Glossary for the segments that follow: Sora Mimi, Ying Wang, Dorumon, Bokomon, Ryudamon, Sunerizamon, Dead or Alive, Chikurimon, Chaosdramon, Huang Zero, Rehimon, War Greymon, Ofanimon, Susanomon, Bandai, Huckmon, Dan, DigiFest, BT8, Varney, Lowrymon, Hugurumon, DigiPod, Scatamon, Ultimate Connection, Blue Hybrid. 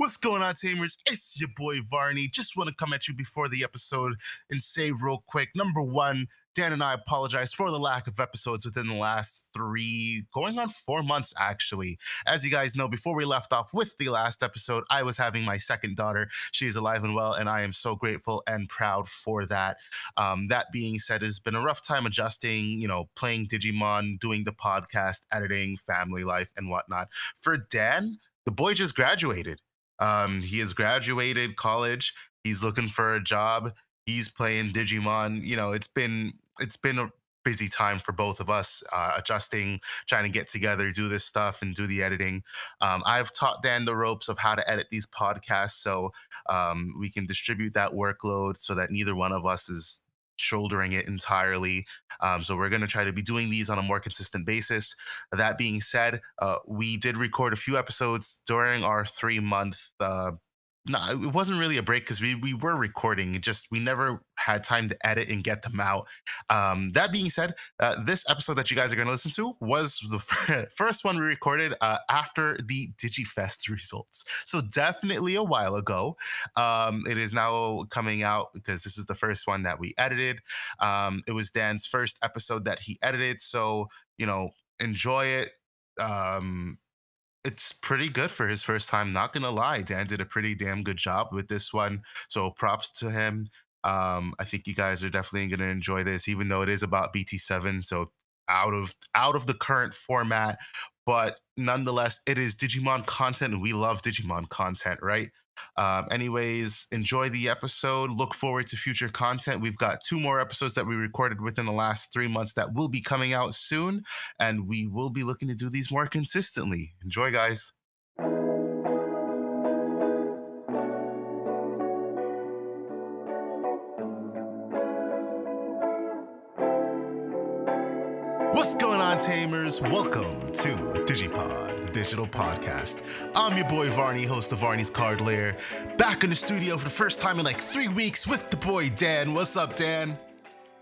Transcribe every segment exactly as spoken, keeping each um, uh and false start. What's going on, Tamers? It's your boy Varney. Just want to come at you before the episode and say real quick, number one, Dan and I apologize for the lack of episodes within the last three, going on four months, actually. As you guys know, before we left off with the last episode, I was having my second daughter. She's alive and well, and I am so grateful and proud for that. Um, that being said, it's been a rough time adjusting, you know, playing Digimon, doing the podcast, editing, family life, and whatnot. For Dan, the boy just graduated. Um, he has graduated college. He's looking for a job. He's playing Digimon. You know, it's been it's been a busy time for both of us, uh, adjusting, trying to get together, do this stuff, and do the editing. Um, I've taught Dan the ropes of how to edit these podcasts, so um, we can distribute that workload so that neither one of us is shouldering it entirely. Um, so we're going to try to be doing these on a more consistent basis. That being said, uh, we did record a few episodes during our three-month uh No, it wasn't really a break because we, we were recording. It just, we never had time to edit and get them out. Um, that being said, uh, this episode that you guys are going to listen to was the first one we recorded uh, after the DigiFest results. So definitely a while ago. Um, it is now coming out because this is the first one that we edited. Um, it was Dan's first episode that he edited. So, you know, enjoy it. Um It's pretty good for his first time, not gonna lie. Dan did a pretty damn good job with this one, so props to him. Um, I think you guys are definitely gonna enjoy this, even though it is about B T seven, so out of out of the current format, but nonetheless, it is Digimon content, and we love Digimon content, right? Um, anyways, enjoy the episode. Look forward to future content. We've got two more episodes that we recorded within the last three months that will be coming out soon, and we will be looking to do these more consistently. Enjoy, guys. What's going on, Tamers? Welcome to Digipod, the digital podcast. I'm your boy Varney, host of Varney's Card Lair, back in the studio for the first time in like three weeks with the boy Dan. What's up, Dan?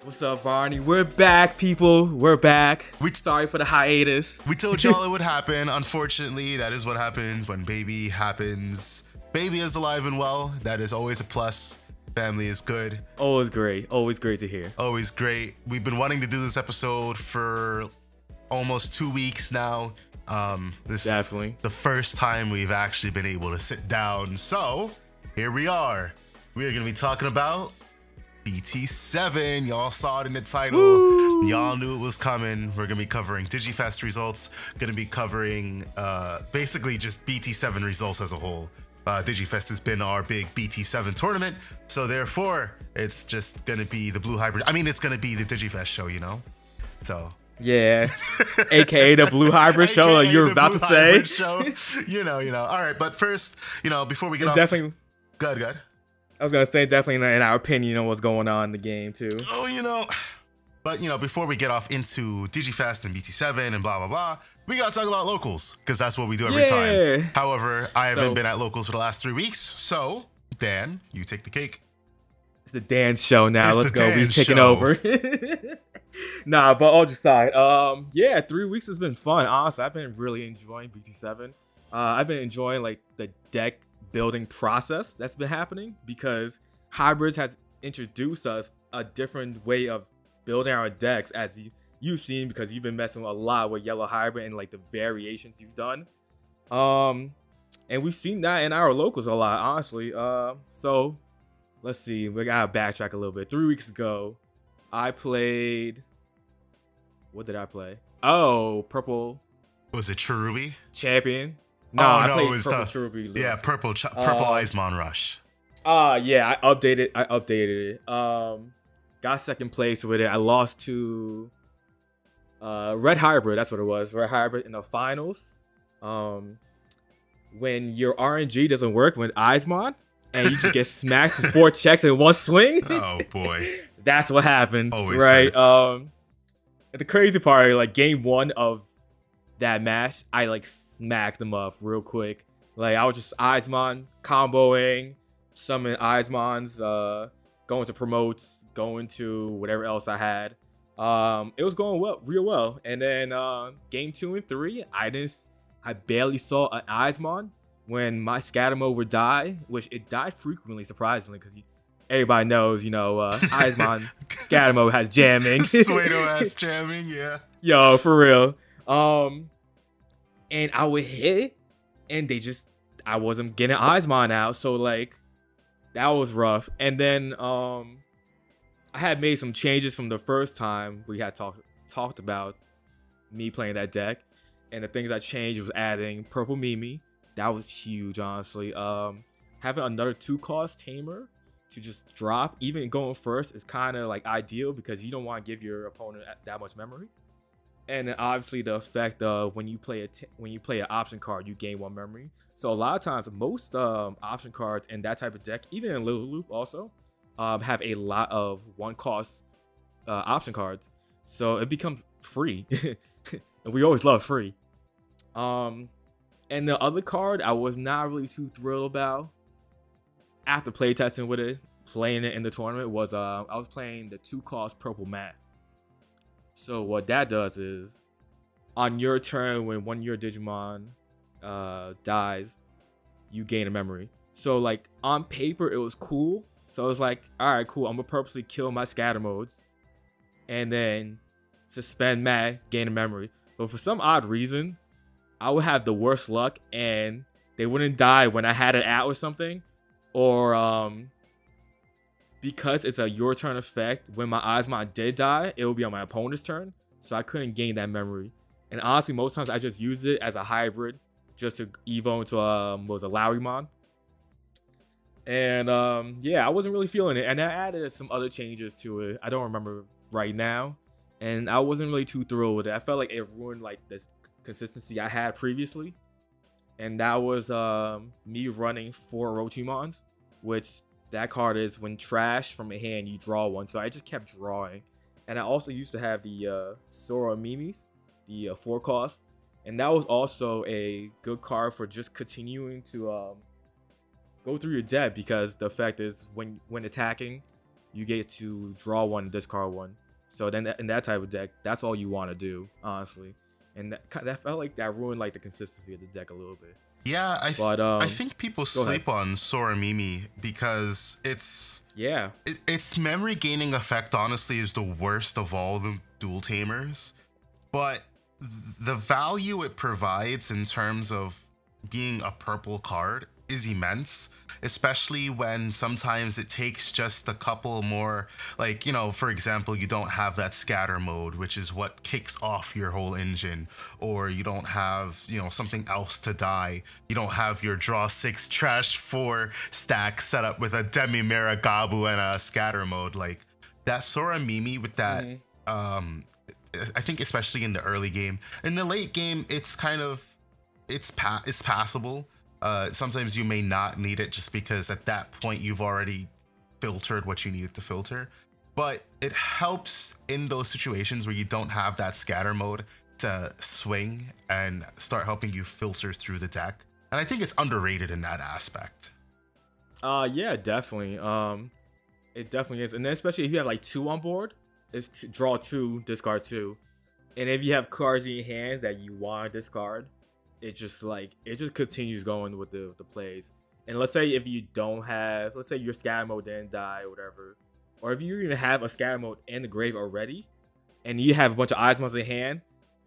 What's up, Varney? We're back, people. We're back. We t- Sorry for the hiatus. We told y'all it would happen. Unfortunately, that is what happens when baby happens. Baby is alive and well. That is always a plus. Family is good. Always great. Always great to hear. Always great. We've been wanting to do this episode for almost two weeks now. Um, this Definitely. is the first time we've actually been able to sit down. So here we are. We are going to be talking about B T seven. Y'all saw it in the title. Woo! Y'all knew it was coming. We're going to be covering DigiFest results. Going to be covering uh, basically just B T seven results as a whole. Uh, DigiFest has been our big B T seven tournament, so therefore it's just gonna be the Blue Hybrid. I mean, it's gonna be the DigiFest show, you know. So yeah, aka the Blue Hybrid show. Like you're about Blue to Hybrid say, show. you know, you know. All right, but first, you know, before we get it off, definitely. Good, good. I was gonna say definitely in our opinion on what's going on in the game too. Oh, you know, but you know, before we get off into DigiFest and B T seven and blah blah blah. We gotta talk about locals because that's what we do every yeah. time. However, I haven't so, been at locals for the last three weeks, so Dan, you take the cake. It's the Dan show now. It's Let's go. Dan We're taking show. over. Nah, but all just aside, um, yeah, three weeks has been fun. Honestly, I've been really enjoying B T seven. Uh, I've been enjoying like the deck building process that's been happening because Hybrids has introduced us a different way of building our decks as you. You've seen because you've been messing a lot with Yellow Hybrid and like the variations you've done. Um, and we've seen that in our locals a lot, honestly. Uh, so let's see. We gotta backtrack a little bit. Three weeks ago, I played. What did I play? Oh, purple. Was it Cherubi? Champion. No, oh, I no, played it was purple tough. Cherubi. Yeah, purple, ch- purple uh, Izmon Rush. Ah, uh, yeah. I updated. I updated it. Um, got second place with it. I lost to. Uh, Red Hybrid, that's what it was. Red Hybrid in the finals. Um, when your R N G doesn't work with Izmon and you just get smacked for four checks in one swing. Oh boy, that's what happens, Always right? Hurts. Um, the crazy part, like game one of that match, I like smacked them up real quick. Like I was just Izmon comboing, summon Izmons, uh, going to promotes, going to whatever else I had. Um, it was going well, real well. And then um, game two and three, I didn't, I barely saw an Izmon when my Scatamon would die, which it died frequently, surprisingly, because everybody knows, you know, uh, Izmon Scatamon has jamming. Pseudo-ass jamming, yeah. Yo, for real. Um, and I would hit it, and they just, I wasn't getting Izmon out, so, like, that was rough. And then, um, I had made some changes from the first time we had talked talked about me playing that deck, and the things I changed was adding Purple Mimi. That was huge, honestly. Um, having another two-cost Tamer to just drop, even going first, is kind of like ideal because you don't want to give your opponent that much memory. And then obviously the effect of when you play a t when you play an option card, you gain one memory. So a lot of times, most um, option cards in that type of deck, even in Lilith Loop also, um, have a lot of one-cost uh, option cards. So it becomes free. And we always love free. Um, and the other card I was not really too thrilled about after playtesting with it, playing it in the tournament, was uh, I was playing the two-cost Purple Mat. So what that does is, on your turn when one of your Digimon uh, dies, you gain a memory. So like on paper, it was cool. So I was like, all right, cool. I'm going to purposely kill my scatter modes and then suspend Mat, gain a memory. But for some odd reason, I would have the worst luck and they wouldn't die when I had it out or something. Or um, because it's a your turn effect, when my Izmon did die, it would be on my opponent's turn. So I couldn't gain that memory. And honestly, most times I just used it as a hybrid just to Evo into um, what was a Lowrymon. And um, yeah, I wasn't really feeling it. And I added some other changes to it. I don't remember right now. And I wasn't really too thrilled with it. I felt like it ruined like this consistency I had previously. And that was um, me running four Rochimons, which that card is when trash from a hand, you draw one. So I just kept drawing. And I also used to have the uh, Sora Mimis, the uh, four cost. And that was also a good card for just continuing to um, go through your deck, because the effect is when, when attacking, you get to draw one and discard one. So then in that type of deck, that's all you want to do, honestly. And that, that felt like that ruined like the consistency of the deck a little bit. Yeah, I, th but, um, I think people sleep ahead. on Sora Mimi because it's... Yeah. It, its memory gaining effect, honestly, is the worst of all the dual tamers. But the value it provides in terms of being a purple card is immense, especially when sometimes it takes just a couple more, like, you know, for example, you don't have that scatter mode, which is what kicks off your whole engine, or you don't have, you know, something else to die. You don't have your draw six trash four stack set up with a Demi-Mera Gabu and a scatter mode. Like that Sora Mimi with that, mm-hmm. um, I think especially in the early game. In the late game, it's kind of, it's, pa it's passable. Uh, sometimes you may not need it just because at that point you've already filtered what you needed to filter, but it helps in those situations where you don't have that scatter mode to swing and start helping you filter through the deck. And I think it's underrated in that aspect. Uh, yeah, definitely. Um, it definitely is. And then especially if you have like two on board, it's to draw two, discard two. And if you have cards in your hands that you want to discard, it just like it just continues going with the the plays. And let's say if you don't have, let's say your scatter mode didn't die or whatever, or if you even have a scatter mode in the grave already, and you have a bunch of Izmons in hand,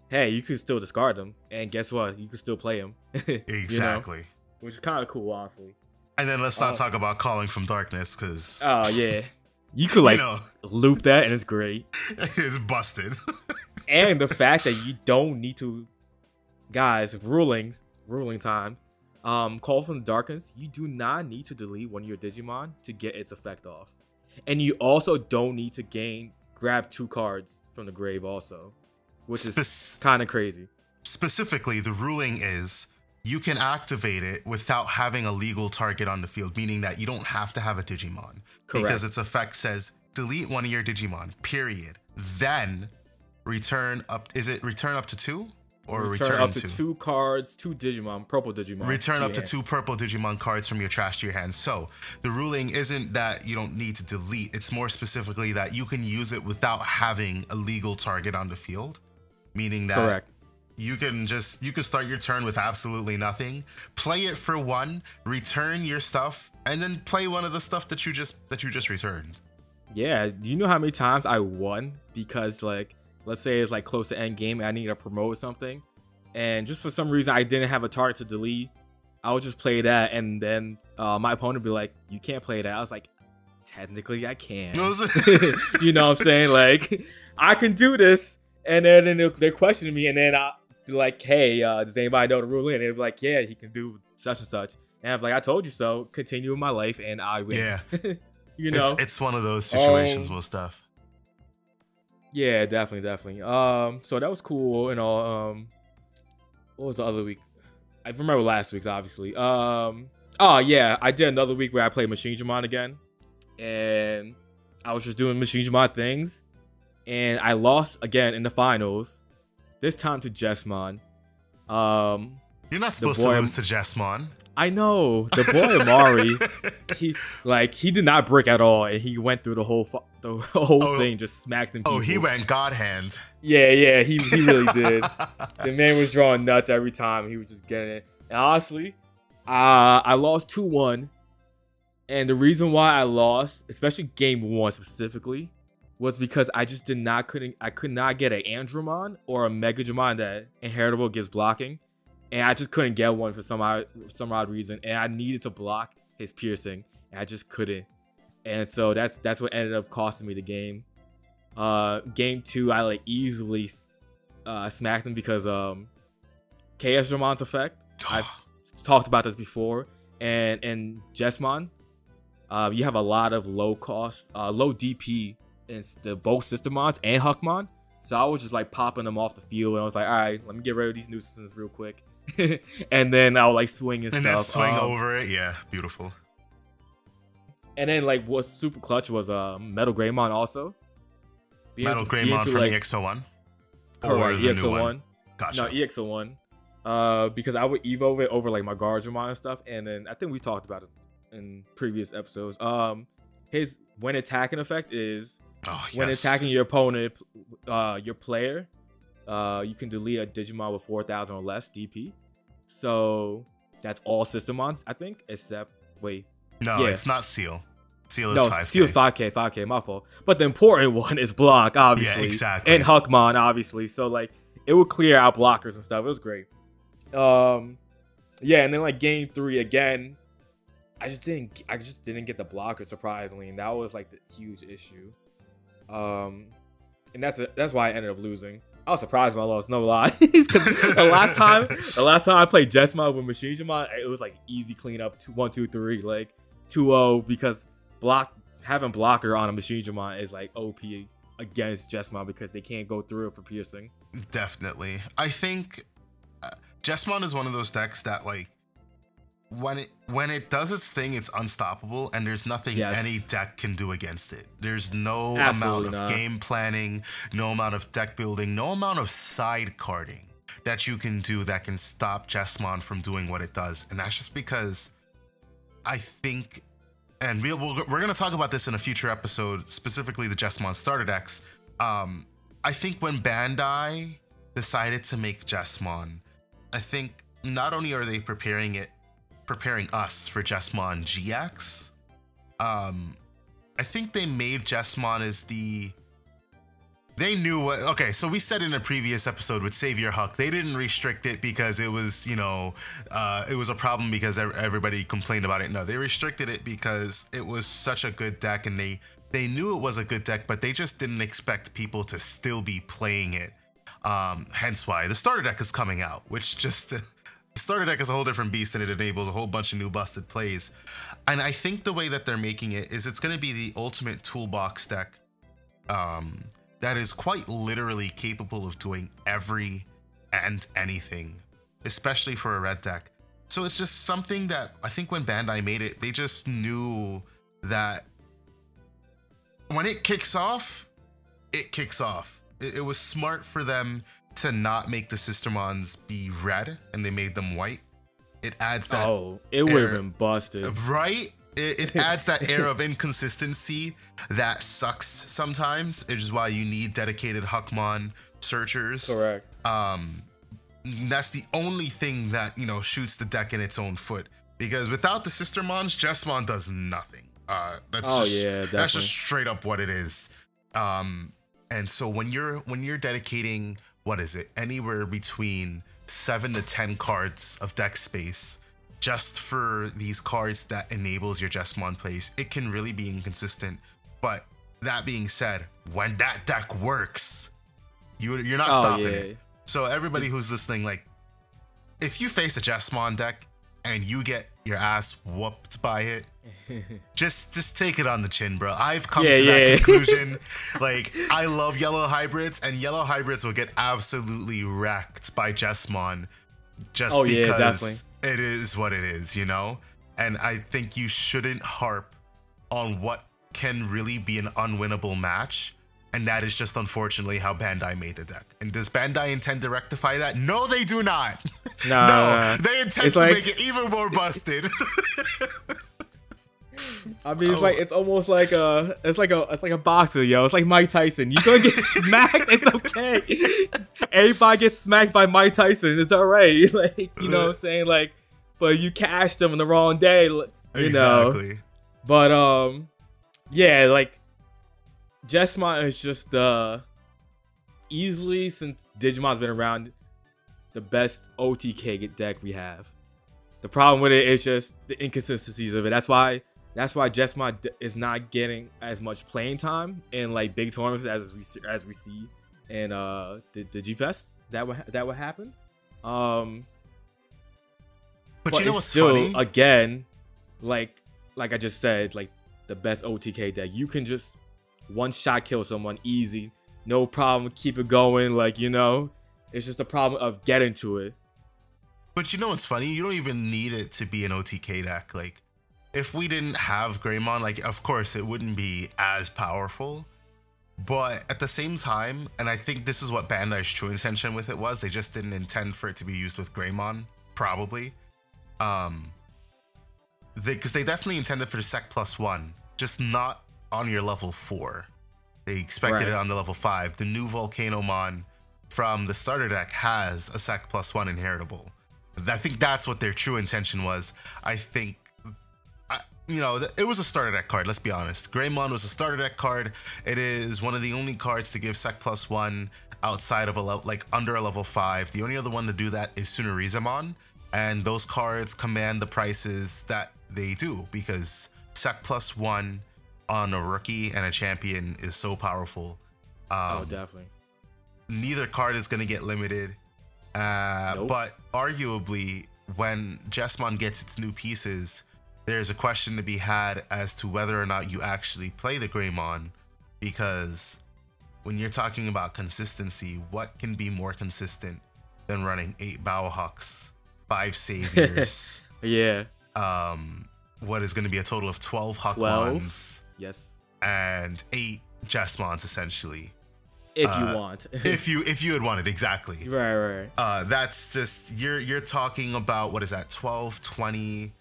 hey, you could still discard them, and guess what, you could still play them. Exactly. You know? Which is kind of cool, honestly. And then let's not uh, talk about Calling from Darkness, because oh yeah, you could like you know, loop that, and it's great. It's busted. And the fact that you don't need to. Guys, ruling, ruling time. Um, Call from the Darkness. You do not need to delete one of your Digimon to get its effect off, and you also don't need to gain grab two cards from the grave, also, which Spe is kind of crazy. Specifically, the ruling is you can activate it without having a legal target on the field, meaning that you don't have to have a Digimon. Correct. Because its effect says delete one of your Digimon. Period. Then return up. Is it return up to two? Or return, return up to two. two cards, two Digimon, purple Digimon. Return to up to hand. two purple Digimon cards from your trash to your hand. So the ruling isn't that you don't need to delete. It's more specifically that you can use it without having a legal target on the field, meaning that Correct. you can just you can start your turn with absolutely nothing, play it for one, return your stuff, and then play one of the stuff that you just that you just returned. Yeah, do you know how many times I won because, like, let's say it's like close to end game and I need to promote something, and just for some reason I didn't have a target to delete, I would just play that, and then uh, my opponent would be like, "You can't play that." I was like, technically I can. You know what I'm saying? Like, I can do this. And then they're questioning me, and then I'll be like, "Hey, uh, does anybody know the rule?" And they'll be like, "Yeah, he can do such and such." And I'm like, "I told you so. Continue with my life, and I win." Yeah, you know, it's, it's one of those situations um, with stuff. Yeah, definitely, definitely. Um, so that was cool and all. Um, what was the other week? I remember last week's, obviously. Um, oh yeah, I did another week where I played Machinedramon again, and I was just doing Machinedramon things. And I lost again in the finals, this time to Jesmon. Um, You're not supposed to lose to Jesmon. I know. The boy Amari, he like he did not brick at all, and he went through the whole fu the whole oh, thing, just smacked him. Oh, he went God hand. Yeah, yeah, he he really did. The man was drawing nuts every time. He was just getting it. And honestly, uh, I lost two one, and the reason why I lost, especially game one specifically, was because I just did not couldn't I could not get an Andromon or a Megadramon that Inheritable gives blocking, and I just couldn't get one for some odd, some odd reason, and I needed to block his piercing, and I just couldn't, and so that's that's what ended up costing me the game. Uh, game two, I like easily uh, smacked him because um, Chaosdramon's effect. I've talked about this before, and and Jesmon, uh, you have a lot of low cost, uh, low D P. It's the both sister mons and Huckmon, so I was just like popping them off the field, and I was like, all right, let me get rid of these nuisances real quick. And then I'll like swing and, and stuff, swing um, over it. Yeah, beautiful. And then like what's super clutch was uh Metal Greymon also being Metal to, Greymon to, from like, E X O one or right, the E X O one. New one. Gotcha. No, E X O one, uh because I would evo it over like my Gardromon and stuff, and then I think we talked about it in previous episodes. Um his when attacking effect is Oh, when yes. attacking your opponent, uh, your player, uh, you can delete a Digimon with four thousand or less D P. So that's all Systemons, I think, except, wait. No, yeah. It's not Seal. Seal is no, five K. No, Seal is five K, five K, my fault. But the important one is Block, obviously. Yeah, exactly. And Huckmon, obviously. So, like, it would clear out blockers and stuff. It was great. Um, yeah, and then, like, game three again, I just didn't, I just didn't get the blocker, surprisingly. And that was, like, the huge issue. Um, and that's a, that's why I ended up losing. I was surprised when I lost, no lie. the last time, the last time I played Jesmon with Machinedramon, it was like easy cleanup, two, one, two, three, like two zero. Because block having blocker on a Machinedramon is like O P against Jesmon because they can't go through it for piercing. Definitely, I think uh, Jesmon is one of those decks that like when it when it does its thing, it's unstoppable, and there's nothing yes. any deck can do against it. There's no Absolutely amount of not. game planning, no amount of deck building, no amount of side carding that you can do that can stop Jesmon from doing what it does. And that's just because I think, and we'll, we'll, we're going to talk about this in a future episode, specifically the Jesmon starter decks. Um, I think when Bandai decided to make Jesmon, I think not only are they preparing it preparing us for Jesmon G X. Um, I think they made Jesmon as the... They knew what... Okay, so we said in a previous episode with Savior Huck, they didn't restrict it because it was, you know, uh, it was a problem because everybody complained about it. No, they restricted it because it was such a good deck, and they, they knew it was a good deck, but they just didn't expect people to still be playing it. Um, hence why the starter deck is coming out, which just... The starter deck is a whole different beast, and it enables a whole bunch of new busted plays. And I think the way that they're making it is it's going to be the ultimate toolbox deck um, that is quite literally capable of doing every and anything, especially for a red deck. So it's just something that I think when Bandai made it, they just knew that when it kicks off, it kicks off. It, it was smart for them to not make the Sistermons be red, and they made them white. It adds that oh, it would have been busted, right? It, it adds that air of inconsistency that sucks sometimes, which is why you need dedicated Huckmon searchers. Correct. Um, that's the only thing that, you know, shoots the deck in its own foot. Because without the sister mons, Jesmon does nothing. Uh, that's oh, just, yeah, that's just straight up what it is. Um, and so when you're when you're dedicating, what is it, anywhere between seven to ten cards of deck space just for these cards that enables your Jesmon plays, it can really be inconsistent. But that being said, when that deck works, you you're not oh, stopping yeah. it. So everybody who's listening, like, if you face a Jesmon deck and you get your ass whooped by it, just just take it on the chin, bro. I've come yeah, to yeah, that yeah. conclusion. Like, I love yellow hybrids, and yellow hybrids will get absolutely wrecked by Jesmon just oh, because yeah, it is what it is, you know? And I think you shouldn't harp on what can really be an unwinnable match, and that is just unfortunately how Bandai made the deck. And does Bandai intend to rectify that? No, they do not. Nah, no, they intend it's to like... make it even more busted. I mean, it's oh. like it's almost like a it's like a it's like a boxer, yo. It's like Mike Tyson. You're gonna get smacked. It's okay. Everybody gets smacked by Mike Tyson. It's alright. Like, you know what I'm saying? Like, but you cashed them on the wrong day. You exactly. know. But um, yeah, like, Jesmon is just uh easily, since Digimon's been around, the best O T K deck we have. The problem with it is just the inconsistencies of it. That's why that's why Jesmon is not getting as much playing time in like big tournaments as we as we see in uh the DigiFest. That would that would happen. Um, but, but you know what's still, funny? Again, like like I just said, like the best O T K deck. You can just one shot kill someone easy, no problem. Keep it going, like, you know. It's just a problem of getting to it. But you know what's funny? You don't even need it to be an O T K deck. Like, if we didn't have Greymon, like, of course it wouldn't be as powerful. But at the same time, and I think this is what Bandai's true intention with it was, they just didn't intend for it to be used with Greymon, probably. Um, because they, they definitely intended for the Sec Plus One, just not on your level four. They expected right. it on the level five. The new Volcanomon from the starter deck has a Sec Plus One inheritable. I think that's what their true intention was. I think, I, you know, it was a starter deck card, let's be honest. Greymon was a starter deck card. It is one of the only cards to give Sec Plus One outside of a level, like under a level five. The only other one to do that is Sunerizamon, and those cards command the prices that they do because Sec Plus One on a rookie and a champion is so powerful. Um, oh, definitely. Neither card is going to get limited. Uh, nope. But arguably, when Jesmon gets its new pieces, there's a question to be had as to whether or not you actually play the Greymon, because when you're talking about consistency, what can be more consistent than running eight Bowhawks, five Saviors? yeah. Um, what is going to be a total of twelve Hawkmons? Yes. And eight Jesmons, essentially. If you uh, want, if you if you had wanted exactly right, right. Uh, that's just you're you're talking about what is that twelve, twenty,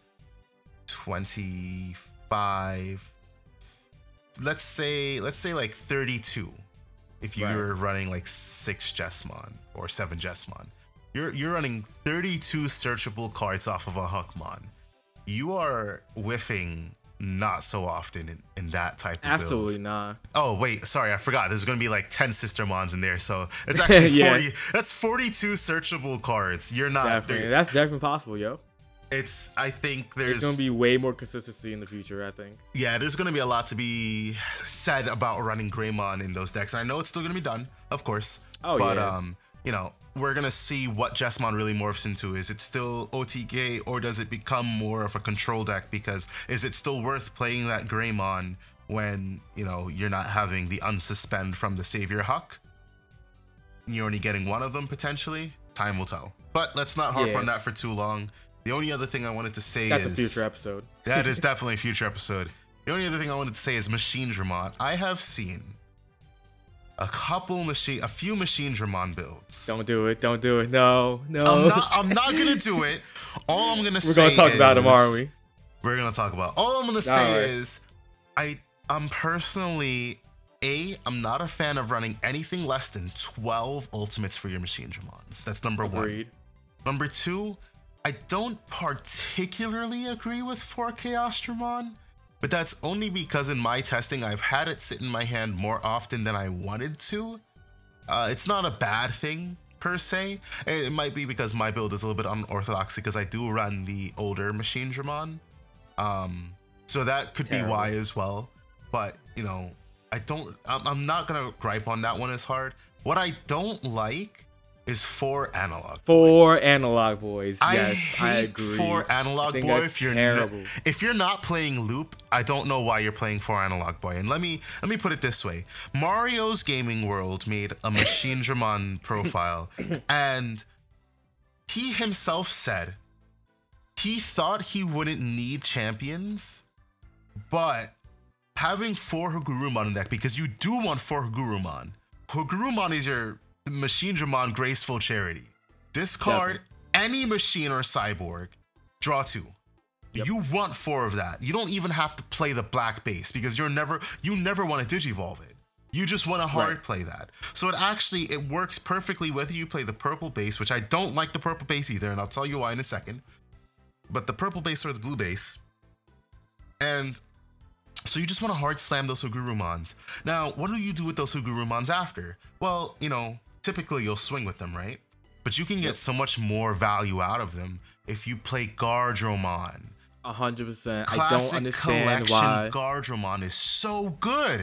twenty-five. Let's say let's say like thirty-two. If you right. were running like six Jesmon or seven Jesmon, you're you're running thirty-two searchable cards off of a Hawkmon. You are whiffing. Not so often in, in that type of absolutely build. Not. Oh wait, sorry, I forgot. There's gonna be like ten sister mons in there, so it's actually yeah. forty. That's forty-two searchable cards. You're not. Definitely. That's definitely possible, yo. It's. I think there's, there's gonna be way more consistency in the future. I think. Yeah, there's gonna be a lot to be said about running Greymon in those decks. And I know it's still gonna be done, of course. Oh but, yeah. But um, you know, we're gonna see what Jesmon really morphs into. Is it still O T K, or does it become more of a control deck? Because is it still worth playing that Greymon when, you know, you're not having the unsuspend from the Savior Hawk? You're only getting one of them potentially. Time will tell. But let's not harp yeah. on that for too long. The only other thing I wanted to say that's is that's a future episode. That is definitely a future episode. The only other thing I wanted to say is Machinedramon. I have seen A couple machine, a few Machinedramon builds. Don't do it. Don't do it. No, no. I'm not, I'm not going to do it. All I'm going to say is... We're going to talk about them, aren't we? We're going to talk about All I'm going to say right. is I, I'm personally A, I'm not a fan of running anything less than twelve ultimates for your Machinedramons. That's number Agreed. one. Number two, I don't particularly agree with four Chaosdramon, but that's only because in my testing, I've had it sit in my hand more often than I wanted to. Uh, it's not a bad thing, per se. It might be because my build is a little bit unorthodox because I do run the older Machinedramon. Um, so that could Terrible. be why as well. But, you know, I don't, I'm not going to gripe on that one as hard. What I don't like is four analog four boy. analog boys. I yes, hate I agree. Four analog I boy. If you're n- if you're not playing Loop, I don't know why you're playing four analog boy. And let me let me put it this way: Mario's Gaming World made a Machinedramon profile, and he himself said he thought he wouldn't need champions, but having four Hugurumon in deck, because you do want four Hugurumon. Hugurumon is your Machinedramon Graceful Charity. Discard Definitely. any machine or cyborg, draw two. Yep. You want four of that. You don't even have to play the black base because you're never you never want to digivolve it. You just want to hard right. play that. So it actually it works perfectly whether you play the purple base, which I don't like the purple base either, and I'll tell you why in a second. But the purple base or the blue base. And so you just want to hard slam those Hugurumons. Now, what do you do with those Hugurumons after? Well, you know, typically you'll swing with them, right? But you can get yep. so much more value out of them if you play Gardromon. one hundred percent. I don't understand why Gardromon is so good.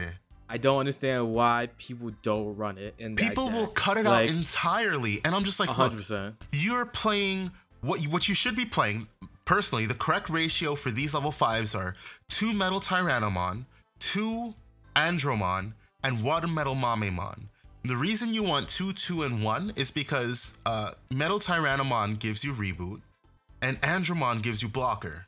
I don't understand why people don't run it. In people that will cut it like, out entirely. And I'm just like, one hundred percent. Look, you're playing what you, what you should be playing. Personally, the correct ratio for these level fives are two Metal Tyrannomon, two Andromon, and one Metal Mamemon. The reason you want two, two, and one is because uh, Metal Tyrannomon gives you Reboot, and Andromon gives you Blocker.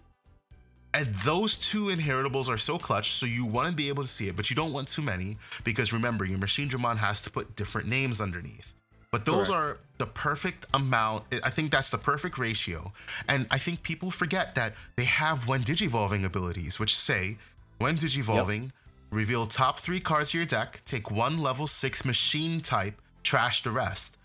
And those two inheritables are so clutch, so you want to be able to see it, but you don't want too many, because remember, your Machinedramon has to put different names underneath. But those Correct. are the perfect amount. I think that's the perfect ratio. And I think people forget that they have when digivolving abilities, which say, when digivolving, yep. reveal top three cards of your deck, take one level six machine type, trash the rest.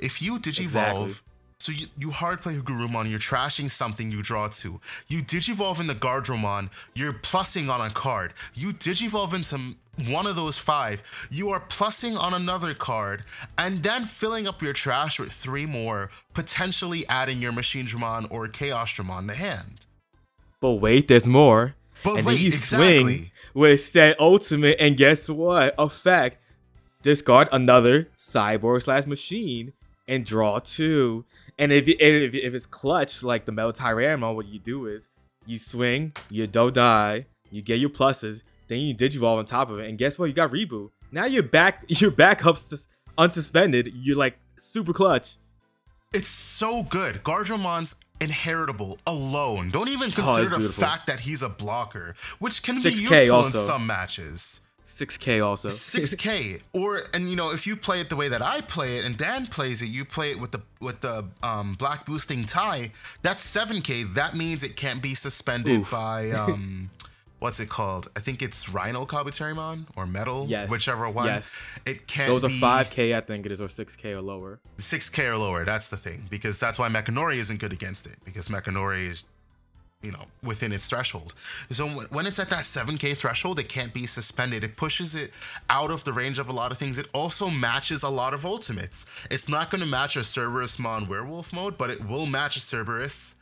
If you digivolve, exactly. so you, you hard play Hugurumon, you're trashing something you draw to. You digivolve into Gardromon, you're plussing on a card. You digivolve into one of those five, you are plussing on another card, and then filling up your trash with three more, potentially adding your Machinedramon or Chaosdramon to hand. But wait, there's more. But and wait, then you exactly. swing with said ultimate, and guess what? Effect, discard another cyborg slash machine and draw two. And if, it, if, if it's clutch, like the Metal Tyrannomon, what you do is you swing, you don't die, you get your pluses. Then you digivolve on top of it, and guess what? You got Reboot. Now you're back. You're back up unsuspended. You're like super clutch. It's so good. Gardromon's inheritable alone. Don't even consider oh, the fact that he's a blocker, which can be useful also. in some matches. six K also. six K or and you know if you play it the way that I play it and Dan plays it, you play it with the with the um, black boosting tie. That's seven K. That means it can't be suspended Oof. by. Um, What's it called? I think it's Rhino Kabuterimon or Metal, yes. whichever one. Yes. It can Those are be five K, I think it is, or six K or lower. six K or lower, that's the thing. Because that's why Mekanori isn't good against it. Because Mekanori is, you know, within its threshold. So when it's at that seven K threshold, it can't be suspended. It pushes it out of the range of a lot of things. It also matches a lot of ultimates. It's not going to match a Cerberusmon werewolf mode, but it will match a Cerberus.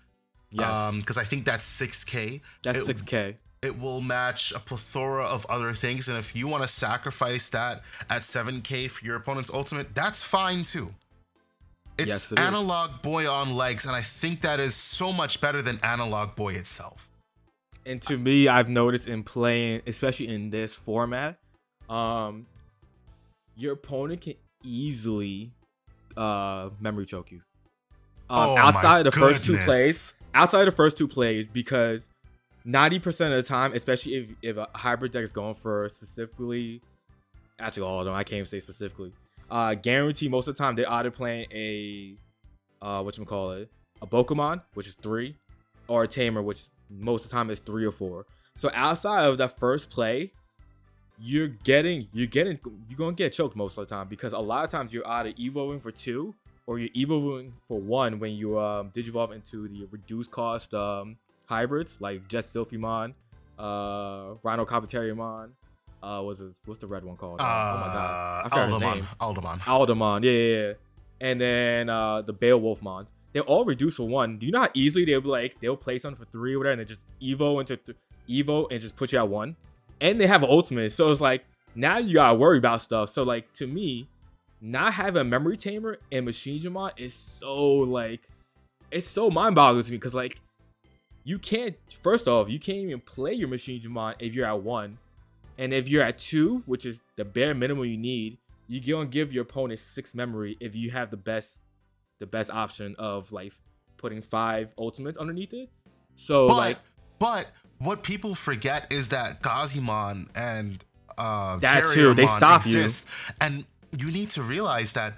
Yes. Because um, I think that's six K. That's it, six K. It will match a plethora of other things. And if you want to sacrifice that at seven K for your opponent's ultimate, that's fine too. It's yes, it analog is. boy on legs. And I think that is so much better than analog boy itself. And to me, I've noticed in playing, especially in this format, um, your opponent can easily uh, memory choke you. Um, oh outside of the goodness. first two plays, outside of the first two plays, because ninety percent of the time, especially if, if a hybrid deck is going for specifically, actually all of them, I can't even say specifically, uh, guarantee most of the time they're either playing a, uh, whatchamacallit, a Bokomon, which is three, or a Tamer, which most of the time is three or four. So outside of that first play, you're getting, you're getting, you're gonna get choked most of the time, because a lot of times you're either evoing for two or you're evoing for one when you um, digivolve into the reduced cost um, hybrids like Jet Sylphimon, uh, Rhino Copeteriamon. Uh, what's his, what's the red one called? Uh, oh my god, I forgot his name. Aldemon. Aldemon, yeah, yeah, yeah. And then uh, the Beowulfmon. They're all reduced for one. Do you know how easily they'll be like they'll play something for three or whatever, and they just evo into th evo and just put you at one. And they have an ultimate, so it's like now you gotta worry about stuff. So like to me, not having a memory tamer and Machinedramon is so like it's so mind-boggling to me, because like you can't. First off, you can't even play your Machinedramon if you're at one. And if you're at two, which is the bare minimum you need, you're gonna give your opponent six memory if you have the best, the best option of like putting five ultimates underneath it. So but, like, but what people forget is that Gazimon and uh, that too, they stop exist, you, and you need to realize that.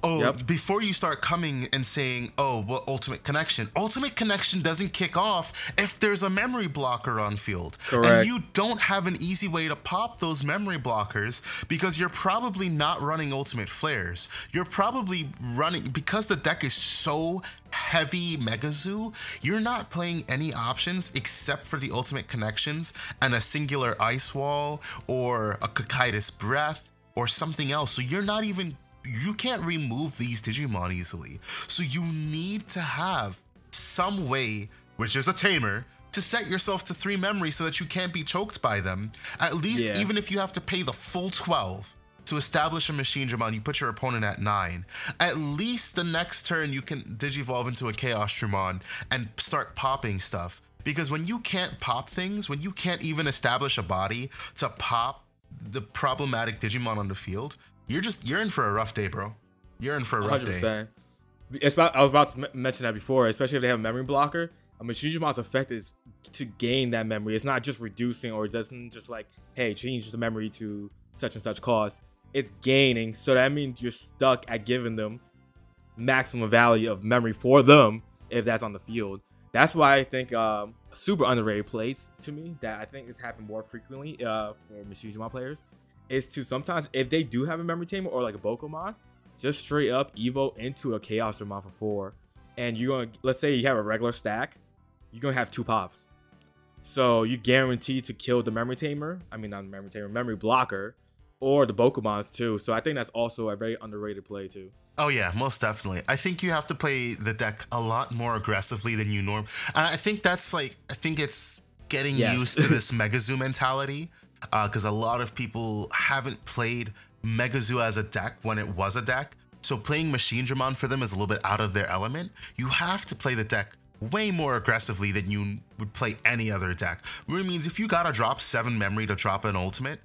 Oh, yep. Before you start coming and saying, oh, well, Ultimate Connection. Ultimate Connection doesn't kick off if there's a memory blocker on field. Correct. And you don't have an easy way to pop those memory blockers, because you're probably not running Ultimate Flares. You're probably running, because the deck is so heavy Megazoo, you're not playing any options except for the Ultimate Connections and a singular Ice Wall or a Cocytus Breath or something else. So you're not even... you can't remove these Digimon easily. So you need to have some way, which is a tamer, to set yourself to three memories so that you can't be choked by them. At least, yeah. Even if you have to pay the full twelve to establish a Machinedramon, you put your opponent at nine. At least the next turn you can digivolve into a Chaosdramon and start popping stuff. Because when you can't pop things, when you can't even establish a body to pop the problematic Digimon on the field, You're just, you're in for a rough day, bro. You're in for a rough one hundred percent. Day. It's about, I was about to mention that before, especially if they have a memory blocker. A Machinedramon's effect is to gain that memory. It's not just reducing, or it doesn't just like, hey, change the memory to such and such cost. It's gaining. So that means you're stuck at giving them maximum value of memory for them if that's on the field. That's why I think um, super underrated plays to me that I think has happened more frequently uh, for Machinedramon players. Is to sometimes, if they do have a memory tamer or like a Bokomon, just straight up evo into a Chaosdramon for four, and you're gonna, let's say you have a regular stack, you're gonna have two pops, so you guaranteed to kill the memory tamer. I mean, not the memory tamer, memory blocker, or the Bokomons too. So I think that's also a very underrated play too. Oh yeah, most definitely. I think you have to play the deck a lot more aggressively than you norm. And I think that's like, I think it's getting yes. used to this Megazoo mentality. Because uh, a lot of people haven't played Megazoo as a deck when it was a deck. So playing Machinedramon for them is a little bit out of their element. You have to play the deck way more aggressively than you would play any other deck. Which means if you got to drop seven memory to drop an ultimate,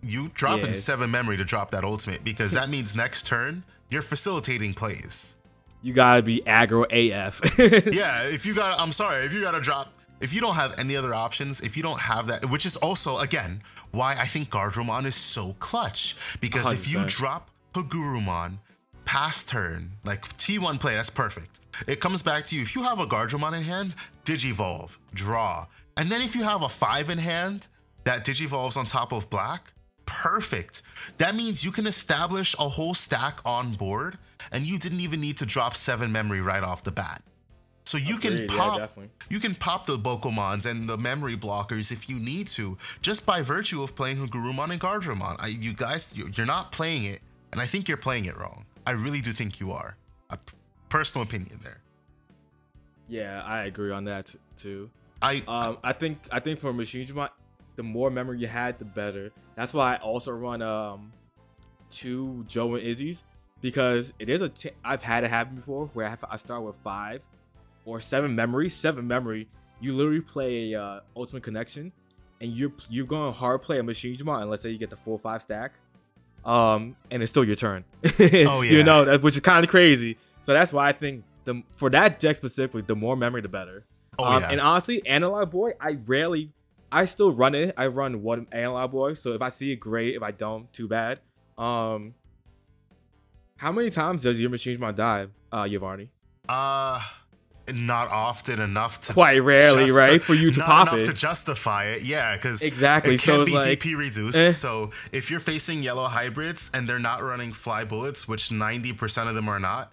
you drop in yeah. seven memory to drop that ultimate. Because that means next turn, you're facilitating plays. You got to be aggro A F. Yeah, if you got, I'm sorry, if you got to drop... if you don't have any other options, if you don't have that, which is also, again, why I think Gardromon is so clutch. Because one hundred percent. If you drop Hugurumon past turn, like T one play, that's perfect. It comes back to you. If you have a Gardromon in hand, digivolve, draw. And then if you have a five in hand that digivolves on top of black, perfect. That means you can establish a whole stack on board, and you didn't even need to drop seven memory right off the bat. So you Agreed, can pop, yeah, you can pop the Bokomons and the memory blockers if you need to, just by virtue of playing Hugurumon and Gardromon. I, you guys, you're not playing it, and I think you're playing it wrong. I really do think you are. A personal opinion there. Yeah, I agree on that too. I um, I, I think I think for Machinedramon, the more memory you had, the better. That's why I also run um two Joe and Izzy's, because it is a t I've had it happen before where I, have, I start with five. Or seven memory, seven memory. You literally play uh, Ultimate Connection, and you're you're going to hard play a Machinedramon, and let's say you get the full five stack, um, and it's still your turn. Oh yeah, you know, that, which is kind of crazy. So that's why I think the for that deck specifically, the more memory, the better. Oh um, yeah. And honestly, Analog Boy, I rarely, I still run it. I run one Analog Boy. So if I see it, great. If I don't, too bad. Um, how many times does your Machinedramon die, uh, Yavarni? Uh. not often enough to quite rarely justi- right for you to not pop enough it to justify it. Yeah, because exactly it can so be like, D P reduced. Eh. So if you're facing yellow hybrids and they're not running fly bullets, which ninety percent of them are not,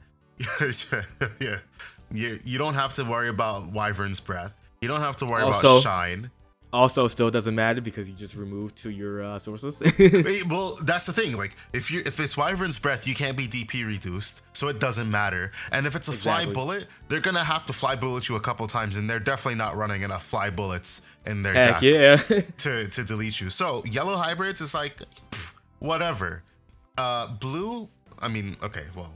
yeah, you you don't have to worry about Wyvern's Breath. You don't have to worry also, about Shine. Also, still doesn't matter because you just removed to your uh, sources. Well, that's the thing. Like, if you if it's Wyvern's Breath, you can't be D P reduced, so it doesn't matter. And if it's a exactly. fly bullet, they're gonna have to fly bullet you a couple times, and they're definitely not running enough fly bullets in their Heck deck yeah. to to delete you. So yellow hybrids is like pff, whatever. Uh, blue, I mean, okay, well,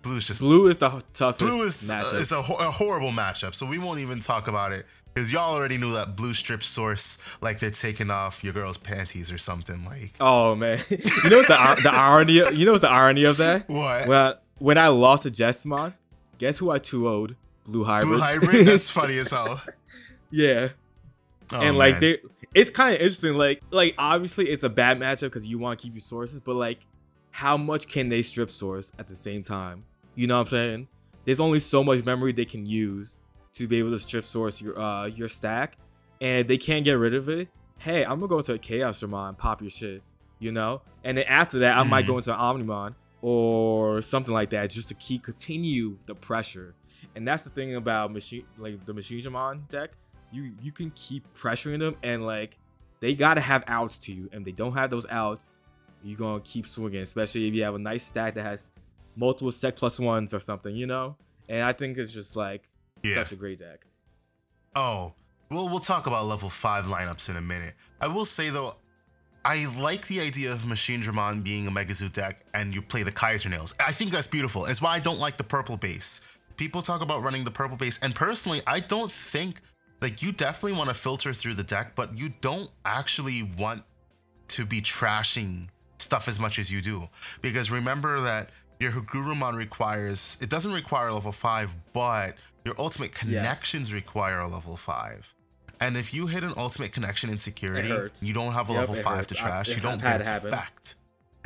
blue's just blue is the toughest. Blue is matchup. Uh, it's a, ho- a horrible matchup, so we won't even talk about it. Because y'all already knew that blue strip source, like they're taking off your girl's panties or something. Like, oh man, you know what's the, the irony? Of, you know what's the irony of that? What? Well, when I lost to Jesmon, guess who I two oh'd? Blue hybrid. Blue hybrid. That's funny as hell. Yeah. Oh, and like, they, it's kind of interesting. Like, like obviously it's a bad matchup because you want to keep your sources, but like, how much can they strip source at the same time? You know what I'm saying? There's only so much memory they can use to be able to strip source your uh your stack, and they can't get rid of it. Hey, I'm gonna go to a Chaosdramon and pop your shit, you know? And then after that, I mm. might go into an Omnimon or something like that just to keep continue the pressure. And that's the thing about machine like the Machinedramon deck. You you can keep pressuring them, and like they gotta have outs to you, and they don't have those outs, you're gonna keep swinging, especially if you have a nice stack that has multiple sec plus ones or something, you know? And I think it's just like Yeah. such a great deck. Oh, well, we'll talk about level five lineups in a minute. I will say though, I like the idea of Machinedramon being a Mega Zoo deck and you play the Kaiser Nails. I think that's beautiful. It's why I don't like the purple base. People talk about running the purple base, and personally, I don't think, like, you definitely want to filter through the deck, but you don't actually want to be trashing stuff as much as you do. Because remember that your Hugurumon requires, it doesn't require level five, but your ultimate connections yes. require a level five. And if you hit an ultimate connection in security, you don't have a yep, level five hurts. to trash. I've, you don't get its effect.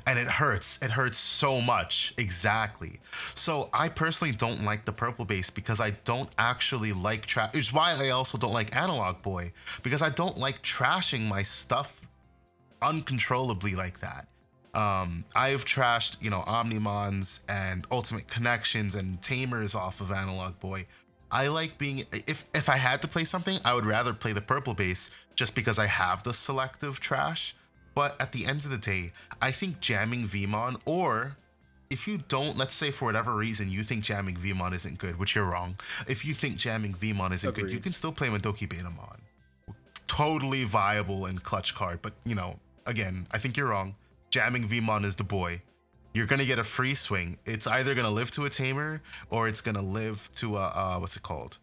And it hurts. It hurts so much. Exactly. So I personally don't like the purple base because I don't actually like trash. Which is why I also don't like Analog Boy, because I don't like trashing my stuff uncontrollably like that. Um, I've trashed, you know, Omnimons and ultimate connections and tamers off of Analog Boy. I like being, if if I had to play something, I would rather play the purple base just because I have the selective trash. But at the end of the day, I think jamming Vemon, or if you don't, let's say for whatever reason you think jamming Vemon isn't good, which you're wrong. If you think jamming Vemon isn't Agreed. good, you can still play Madoki Betamon. Totally viable and clutch card, but you know, again, I think you're wrong. Jamming Vemon is the boy. You're gonna get a free swing. It's either gonna live to a tamer, or it's gonna live to a uh, what's it called?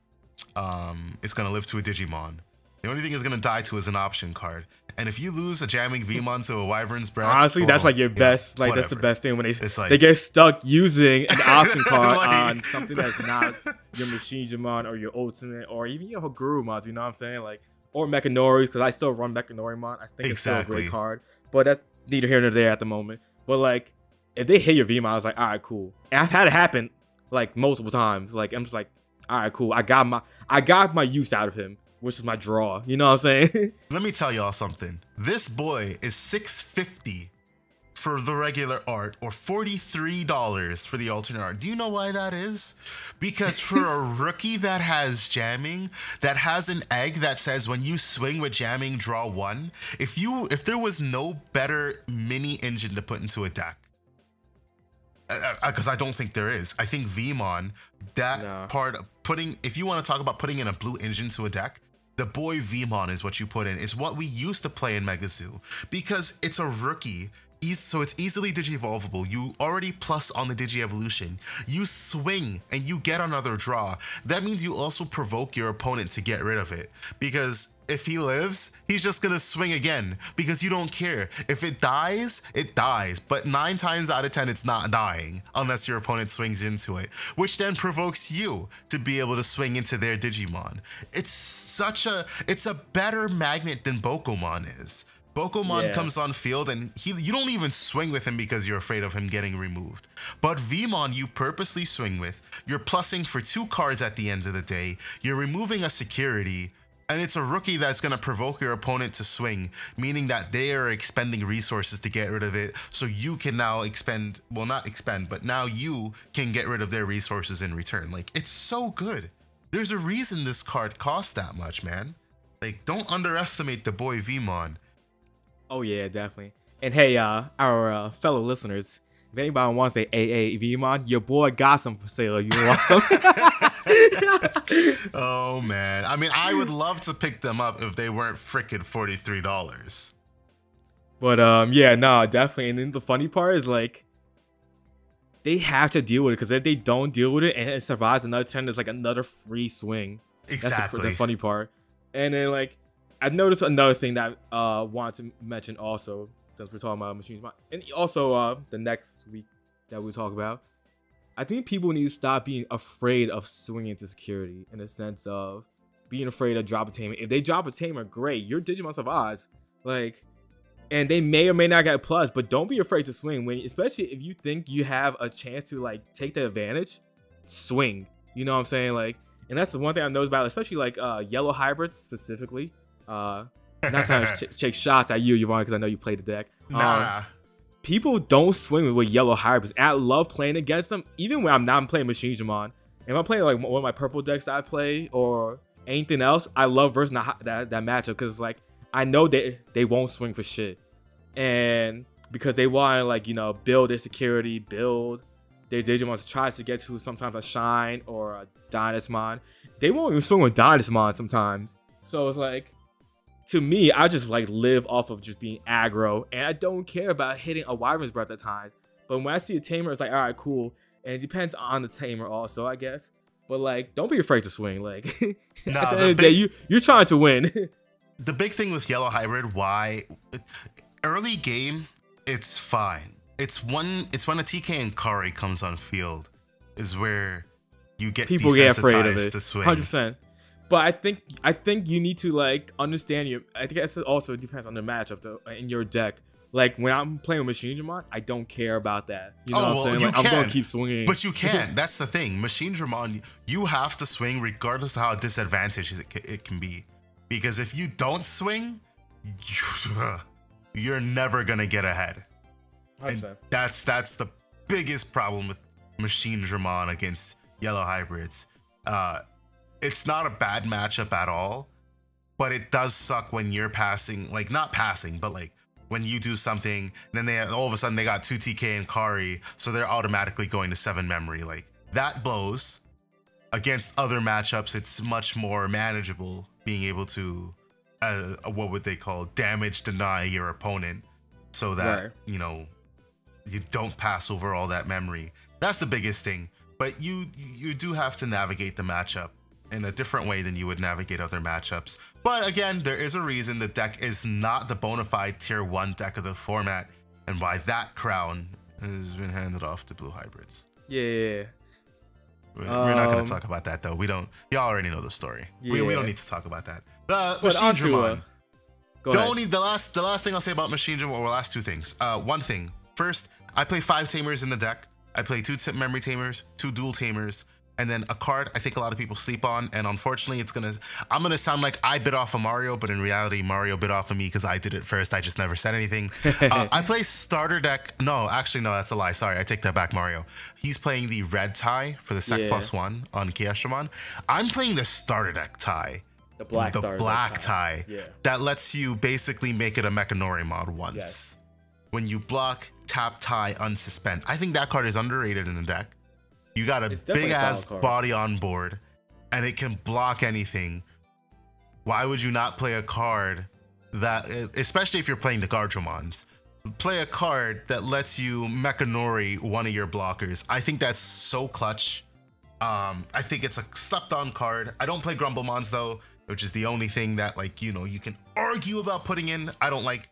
Um, it's gonna live to a Digimon. The only thing it's gonna die to is an option card. And if you lose a jamming Vemon to a Wyvern's Breath, honestly, oh, that's like your best. Yeah, like whatever. That's the best thing when they it's like, they get stuck using an option card like, on something that's not your Machinedramon or your Ultimate or even your Hugurumon. You know what I'm saying? Like, or Mekanorimon, because I still run Mekanorimon. I think exactly. it's still a great card, but that's neither here nor there at the moment. But like, if they hit your Vemon, I was like, all right, cool. And I've had it happen like multiple times. Like, I'm just like, all right, cool. I got my I got my use out of him, which is my draw. You know what I'm saying? Let me tell y'all something. This boy is six fifty for the regular art or forty-three dollars for the alternate art. Do you know why that is? Because for a rookie that has jamming, that has an egg that says when you swing with jamming, draw one. If you if there was no better mini engine to put into a deck, because I, I, I don't think there is. I think Vemon, that nah. part of putting, if you want to talk about putting in a blue engine to a deck, the boy Vemon is what you put in. It's what we used to play in Mega Zoo because it's a rookie. So it's easily digi-evolvable. You already plus on the digi-evolution. You swing and you get another draw. That means you also provoke your opponent to get rid of it. Because if he lives, he's just going to swing again. Because you don't care. If it dies, it dies. But nine times out of ten, it's not dying. Unless your opponent swings into it. Which then provokes you to be able to swing into their Digimon. It's such a... It's a better magnet than Bokomon is. Bokomon yeah. comes on field and he you don't even swing with him because you're afraid of him getting removed. But Vmon you purposely swing with. You're plussing for two cards at the end of the day. You're removing a security, and it's a rookie that's going to provoke your opponent to swing, meaning that they are expending resources to get rid of it, so you can now expend, well, not expend, but now you can get rid of their resources in return. Like, it's so good. There's a reason this card costs that much, man. Like, don't underestimate the boy Vmon. Oh, yeah, definitely. And hey, uh, our uh, fellow listeners, if anybody wants a A A Vmon, your boy got some for sale. You want some? Oh, man. I mean, I would love to pick them up if they weren't frickin' forty-three dollars. But, um, yeah, no, definitely. And then the funny part is, like, they have to deal with it, because if they don't deal with it and it survives another turn, there's, like, another free swing. Exactly. That's the, the funny part. And then, like, I noticed another thing that I uh, wanted to mention also, since we're talking about machines. And also, uh, the next week that we talk about, I think people need to stop being afraid of swinging to security, in the sense of being afraid of drop attainment. If they drop attainment, great. Your Digimon survives. Like, and they may or may not get plus, but don't be afraid to swing. When, especially if you think you have a chance to, like, take the advantage, swing. You know what I'm saying? Like, and that's the one thing I've noticed about, especially, like, uh, yellow hybrids specifically. Uh, not trying to ch- take shots at you, Yvonne, because I know you play the deck. Nah. Um, people don't swing with yellow hybrids. I love playing against them, even when I'm not playing Machinedramon. If I'm playing, like, one of my purple decks I play or anything else, I love versus that, that, that matchup, because, like, I know they, they won't swing for shit. And because they want to, like, you know, build their security, build their Digimon to try to get to sometimes a Shine or a Dynasmon. They won't even swing with Dynasmon sometimes. So it's like, to me, I just, like, live off of just being aggro, and I don't care about hitting a Wyvern's Breath at times. But when I see a Tamer, it's like, all right, cool. And it depends on the Tamer also, I guess. But, like, don't be afraid to swing. Like, nah, at the end of the day, you, you're trying to win. The big thing with Yellow Hybrid, why early game, it's fine. It's when, it's when a T K and Kari comes on field is where you get people desensitized get afraid of it. To swing. one hundred percent. But I think I think you need to, like, understand your... I think it also depends on the matchup, though, in your deck. Like, when I'm playing with Machinedramon, I don't care about that. You know oh, what I'm well, saying? Like, can, I'm going to keep swinging. But you can. That's the thing. Machinedramon, you have to swing regardless of how disadvantaged it, it can be. Because if you don't swing, you, you're never going to get ahead. And that's, that's the biggest problem with Machinedramon against Yellow Hybrids. Uh... It's not a bad matchup at all, but it does suck when you're passing, like, not passing, but, like, when you do something, then they all of a sudden they got two T K and Kari, so they're automatically going to seven memory. Like, that blows. Against other matchups, it's much more manageable being able to, uh, what would they call, damage deny your opponent so that, right. you know, you don't pass over all that memory. That's the biggest thing, but you you do have to navigate the matchup in a different way than you would navigate other matchups. But again, there is a reason the deck is not the bona fide tier one deck of the format, and why that crown has been handed off to blue hybrids. Yeah, yeah, yeah. We're, um, we're not going to talk about that, though. We don't. Y'all already know the story. Yeah. We, we don't need to talk about that. Uh, Machinedramon. The only the last the last thing I'll say about Machinedramon, well, last two things. Uh, one thing. First, I play five tamers in the deck. I play two tip memory tamers, two dual tamers. And then a card I think a lot of people sleep on, and unfortunately, it's gonna. I'm gonna sound like I bit off of Mario, but in reality, Mario bit off of me because I did it first. I just never said anything. uh, I play starter deck. No, actually, no, that's a lie. Sorry, I take that back, Mario. He's playing the red tie for the Sec yeah. plus one on Chaosdramon. I'm playing the starter deck tie, the black, the black tie, tie. Yeah. That lets you basically make it a Mekanorimon once yes. when you block, tap, tie, unsuspend. I think that card is underrated in the deck. You got a big ass body on board, and it can block anything. Why would you not play a card that, especially if you're playing the Gardromons, play a card that lets you Mekanori one of your blockers? I think that's so clutch. Um, I think it's a slept on card. I don't play Grumblemons though, which is the only thing that, like, you know, you can argue about putting in. I don't like,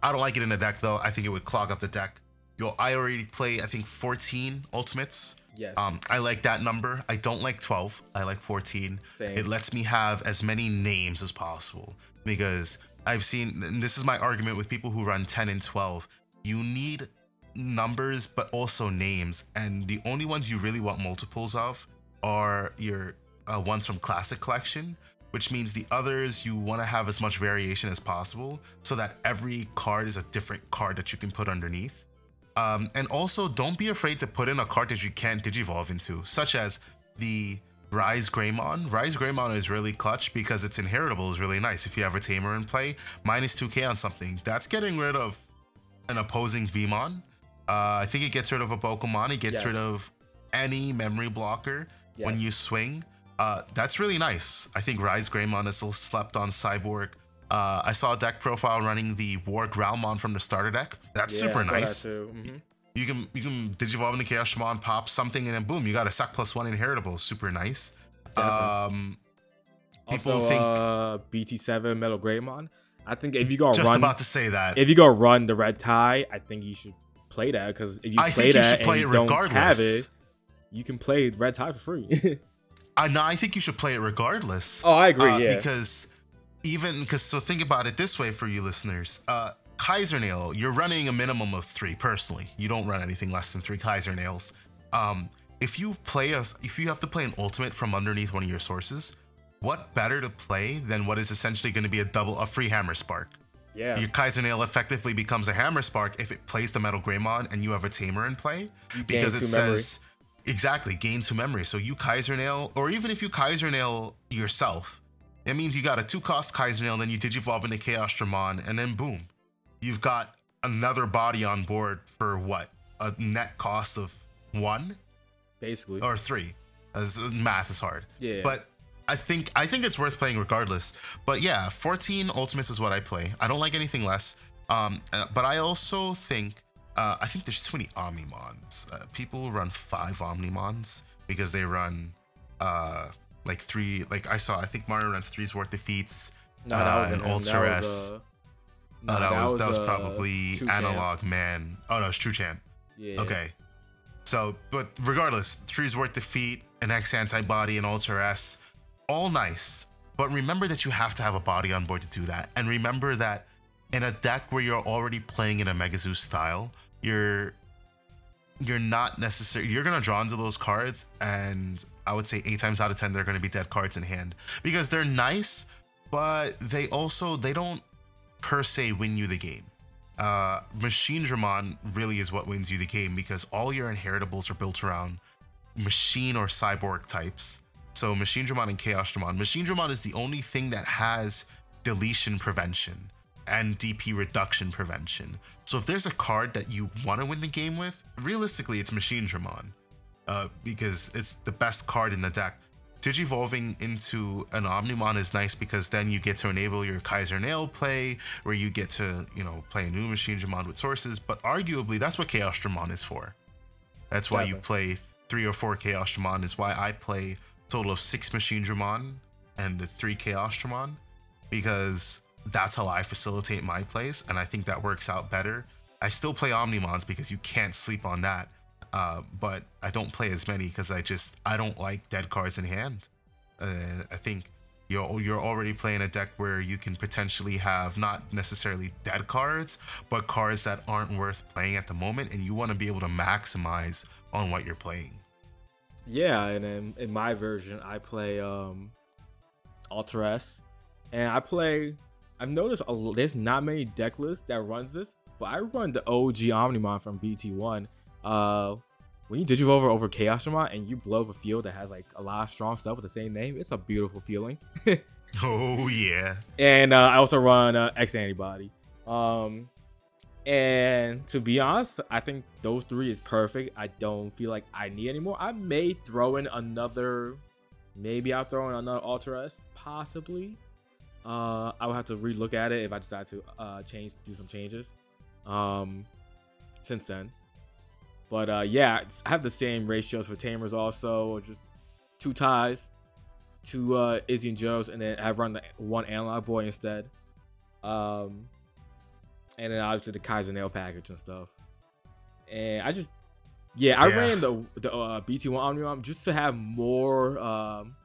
I don't like it in a deck though. I think it would clog up the deck. Yo, I already play, I think, fourteen ultimates. Yes. Um, I like that number. I don't like twelve. I like fourteen. Same. It lets me have as many names as possible, because I've seen, and this is my argument with people who run ten and twelve, you need numbers but also names, and the only ones you really want multiples of are your uh, ones from Classic Collection, which means the others you want to have as much variation as possible so that every card is a different card that you can put underneath. Um, and also, don't be afraid to put in a card that you can't digivolve into, such as the Rise Greymon. Rise Greymon is really clutch because its inheritable is really nice. If you have a Tamer in play, minus two K on something, that's getting rid of an opposing Vmon. Uh, I think it gets rid of a Bokomon. It gets yes. rid of any memory blocker yes. when you swing. Uh, that's really nice. I think Rise Greymon is still slept on Cyborg. Uh, I saw a deck profile running the War Growlmon from the starter deck. That's yeah, super nice. Mm-hmm. You can you can digivolve into Chaosdramon, pop something, and then boom, you got a sack plus one inheritable. Super nice. Um, people also, think uh, B T seven Metal Greymon. I think if you go just run, about to say that if you go run the red tie, I think you should play that because if you I play that you play and it you don't have it, you can play red tie for free. I no, I think you should play it regardless. Oh, I agree. Uh, yeah, because. Even because so think about it this way for you listeners, uh Kaiser Nail, you're running a minimum of three. Personally, you don't run anything less than three Kaiser Nails. Um if you play us if you have to play an ultimate from underneath one of your sources, what better to play than what is essentially going to be a double a free Hammer Spark? Yeah, your Kaiser Nail effectively becomes a Hammer Spark if it plays the Metal Greymon and you have a Tamer in play, because it says memory. Exactly, gain two memory. So you Kaiser Nail, or even if you Kaiser Nail yourself, it means you got a two-cost Kaiser Nail, then you digivolve into Chaosdramon, and then boom, you've got another body on board for what? A net cost of one, basically, or three. As math is hard. Yeah. But I think I think it's worth playing regardless. But yeah, fourteen ultimates is what I play. I don't like anything less. Um, but I also think uh, I think there's twenty Omnimons. Uh, people run five Omnimons because they run. Uh, Like three, like I saw, I think Mario runs three's worth defeats. No, that uh, was an Ultra S. Uh, no, that, that was, was that was probably Analog Man. Oh no, it's True Champ. Yeah. Okay. So, but regardless, three's worth defeat, an X Antibody, an Ultra S, all nice. But remember that you have to have a body on board to do that, and remember that in a deck where you're already playing in a Mega Zoo style, you're you're not necessarily you're gonna draw into those cards and. I would say eight times out of ten, they're going to be dead cards in hand because they're nice, but they also, they don't per se win you the game. Uh, Machinedramon really is what wins you the game because all your inheritables are built around machine or cyborg types. So Machinedramon and Chaosdramon. Machinedramon is the only thing that has deletion prevention and D P reduction prevention. So if there's a card that you want to win the game with, realistically, it's Machinedramon. Uh, because it's the best card in the deck. Digivolving into an Omnimon is nice because then you get to enable your Kaiser Nail play, where you get to, you know, play a new Machinedramon with sources. But arguably, that's what Chaosdramon is for. That's why Definitely. You play three or four Chaosdramon. Is why I play a total of six Machinedramon and the three Chaosdramon, because that's how I facilitate my plays, and I think that works out better. I still play Omnimons because you can't sleep on that. Uh, but I don't play as many because I just I don't like dead cards in hand. Uh, I think you're you're already playing a deck where you can potentially have not necessarily dead cards, but cards that aren't worth playing at the moment, and you want to be able to maximize on what you're playing. Yeah, and in, in my version, I play um, Ultra S, and I play. I've noticed a, there's not many deck lists that runs this, but I run the O G Omnimon from B T one. Uh, when you digivolve over, over Chaosdramon and you blow up a field that has like a lot of strong stuff with the same name, it's a beautiful feeling. Oh yeah. And uh, I also run uh, X Antibody. Um, and to be honest, I think those three is perfect. I don't feel like I need anymore. I may throw in another, maybe I'll throw in another Ultra S, possibly. Uh, I would have to relook at it if I decide to uh change, do some changes. Um, since then. But uh, yeah, I have the same ratios for Tamers also, just two ties, two uh, Izzy and Joe's, and then I run the one Analog Boy instead. Um, and then obviously the Kaiser Nail package and stuff. And I just, yeah, I yeah. ran the the uh, B T one Omnimon just to have more um,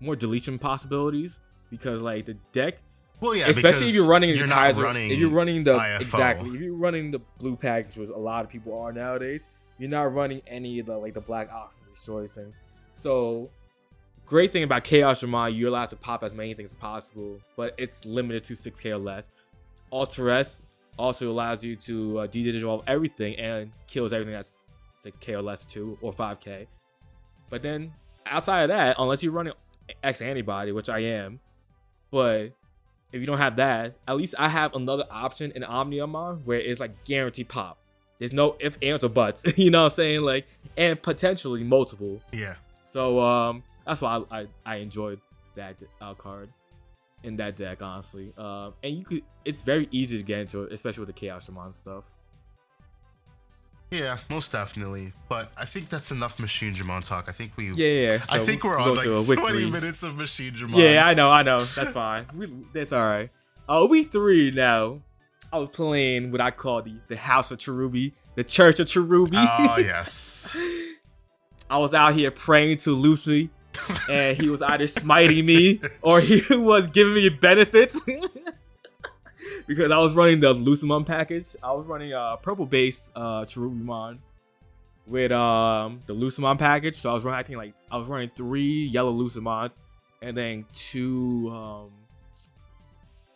more deletion possibilities because like the deck, Well, yeah, especially if you're running the you're Kaiser, running if you're running the I F O. Exactly, if you're running the blue package, which a lot of people are nowadays, you're not running any of the like the black options destroy things. So, great thing about Chaosdramon, you're allowed to pop as many things as possible, but it's limited to six K or less. Alter S also allows you to uh, de-digivolve everything and kills everything that's six K or less too, or five K. But then outside of that, unless you're running X Antibody, which I am, but if you don't have that, at least I have another option in Omnimon where it's like guaranteed pop. There's no ifs, ands, or buts. You know what I'm saying? Like, and potentially multiple. Yeah. So um, that's why I, I, I enjoyed that uh, card in that deck, honestly. Um, and you could, it's very easy to get into it, especially with the Chaosdramon stuff. Yeah, most definitely. But I think that's enough Machinedramon talk. I think we. Yeah, yeah. So I think we're on like twenty minutes of Machinedramon. Yeah, I know, I know. That's fine. We, that's all right. Uh, we three now. I was playing what I call the the House of Cherubi, the Church of Cherubi. Oh yes. I was out here praying to Lucy, and he was either smiting me or he was giving me benefits because I was running the Lucemon package. I was running a uh, purple base uh, Cherubimon with um, the Lucemon package. So I was running, I think like I was running three yellow Lucemons and then two um,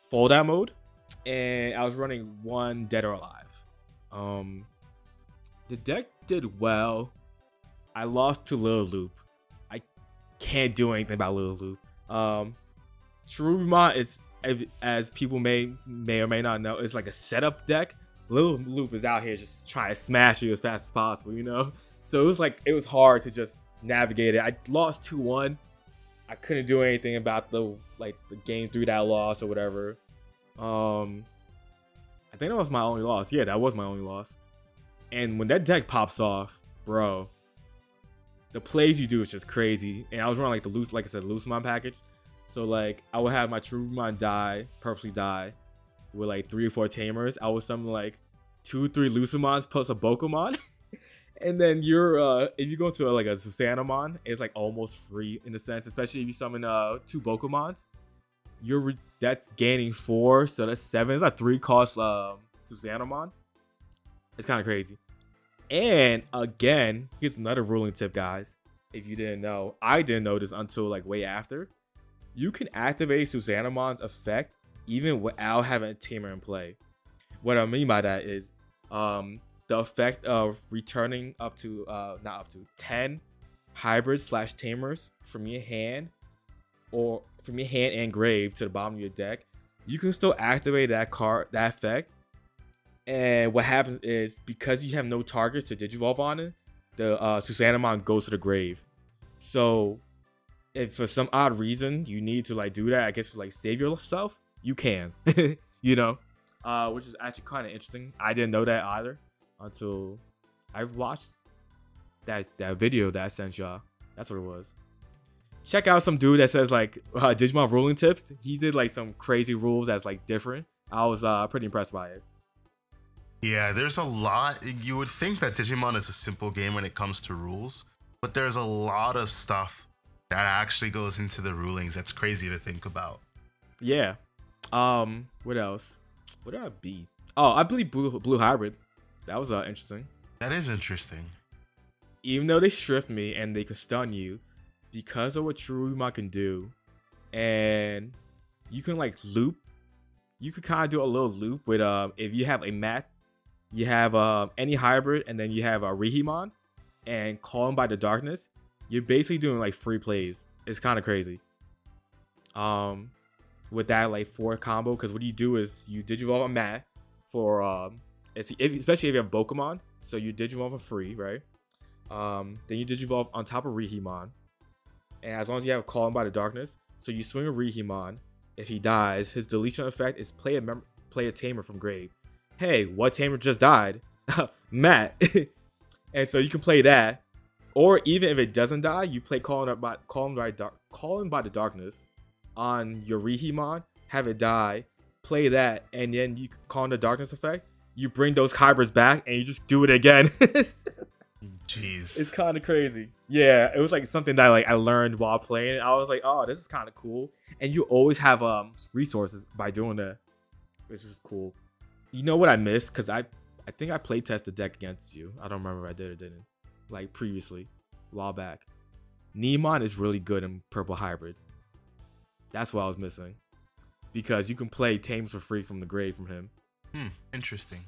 fold out mode. And I was running one Dead or Alive. Um, the deck did well. I lost to Lilith Loop. I can't do anything about Lilith Loop. Um, Cherubimon is, as people may may or may not know, it's like a setup deck. Lilith Loop is out here just trying to smash you as fast as possible, you know? So it was like, it was hard to just navigate it. I lost two one. I couldn't do anything about the, like, the game three that I lost or whatever. Um, I think that was my only loss. Yeah, that was my only loss. And when that deck pops off, bro, the plays you do is just crazy. And I was running like the loose, like I said, Lucemon package. So like I would have my Cherubimon die, purposely die, with like three or four tamers. I would summon like two, three Lucemons plus a Bokomon, and then you're uh, if you go to a, like a Susanomon, it's like almost free in a sense, especially if you summon uh two Bokomons. You're re that's gaining four, so that's seven. It's like three cost um Susanomon. It's kind of crazy. And again, here's another ruling tip, guys. If you didn't know, I didn't know this until like way after. You can activate Susanomon's effect even without having a tamer in play. What I mean by that is um the effect of returning up to uh not up to ten hybrid slash tamers from your hand or from your hand and grave to the bottom of your deck. You can still activate that card, that effect, and what happens is because you have no targets to digivolve on it, the uh, Susanomon goes to the grave. So if for some odd reason you need to like do that, I guess to like save yourself, you can, you know, uh, which is actually kind of interesting. I didn't know that either until I watched that that video that I sent y'all. That's what it was. Check out some dude that says like uh, Digimon ruling tips. He did like some crazy rules that's like different. I was uh, pretty impressed by it. Yeah, there's a lot. You would think that Digimon is a simple game when it comes to rules, but there's a lot of stuff that actually goes into the rulings. That's crazy to think about. Yeah. Um. What else? What did I beat? Oh, I believe Blue, Blue Hybrid. That was uh, interesting. That is interesting. Even though they stripped me and they could stun you, because of what Cherubimon can do, and you can like loop, you could kind of do a little loop with um if you have a mat, you have um any hybrid, and then you have a Rehimon, and Calling by the Darkness. You're basically doing like free plays. It's kind of crazy. Um, with that like four combo, because what you do is you digivolve a mat for um, it's, if, especially if you have Bokomon, so you digivolve for free, right? Um, then you digivolve on top of Rehimon. And as long as you have Calling by the Darkness, so you swing a Rehimon. If he dies, his deletion effect is play a mem play a tamer from grave. Hey, what tamer just died? Matt. And so you can play that, or even if it doesn't die, you play calling up by calling by dark calling by the darkness on your Rehimon, have it die, play that, and then you call in the darkness effect. You bring those hybrids back, and you just do it again. Jeez. It's kind of crazy. Yeah, it was like something that like I learned while playing. I was like, oh, this is kind of cool. And you always have um resources by doing that, which was cool. You know what I missed? Because I, I think I play tested the deck against you. I don't remember if I did or didn't. Like previously, a while back. Nimon is really good in Purple Hybrid. That's what I was missing. Because you can play Tames for free from the grave from him. Hmm, interesting.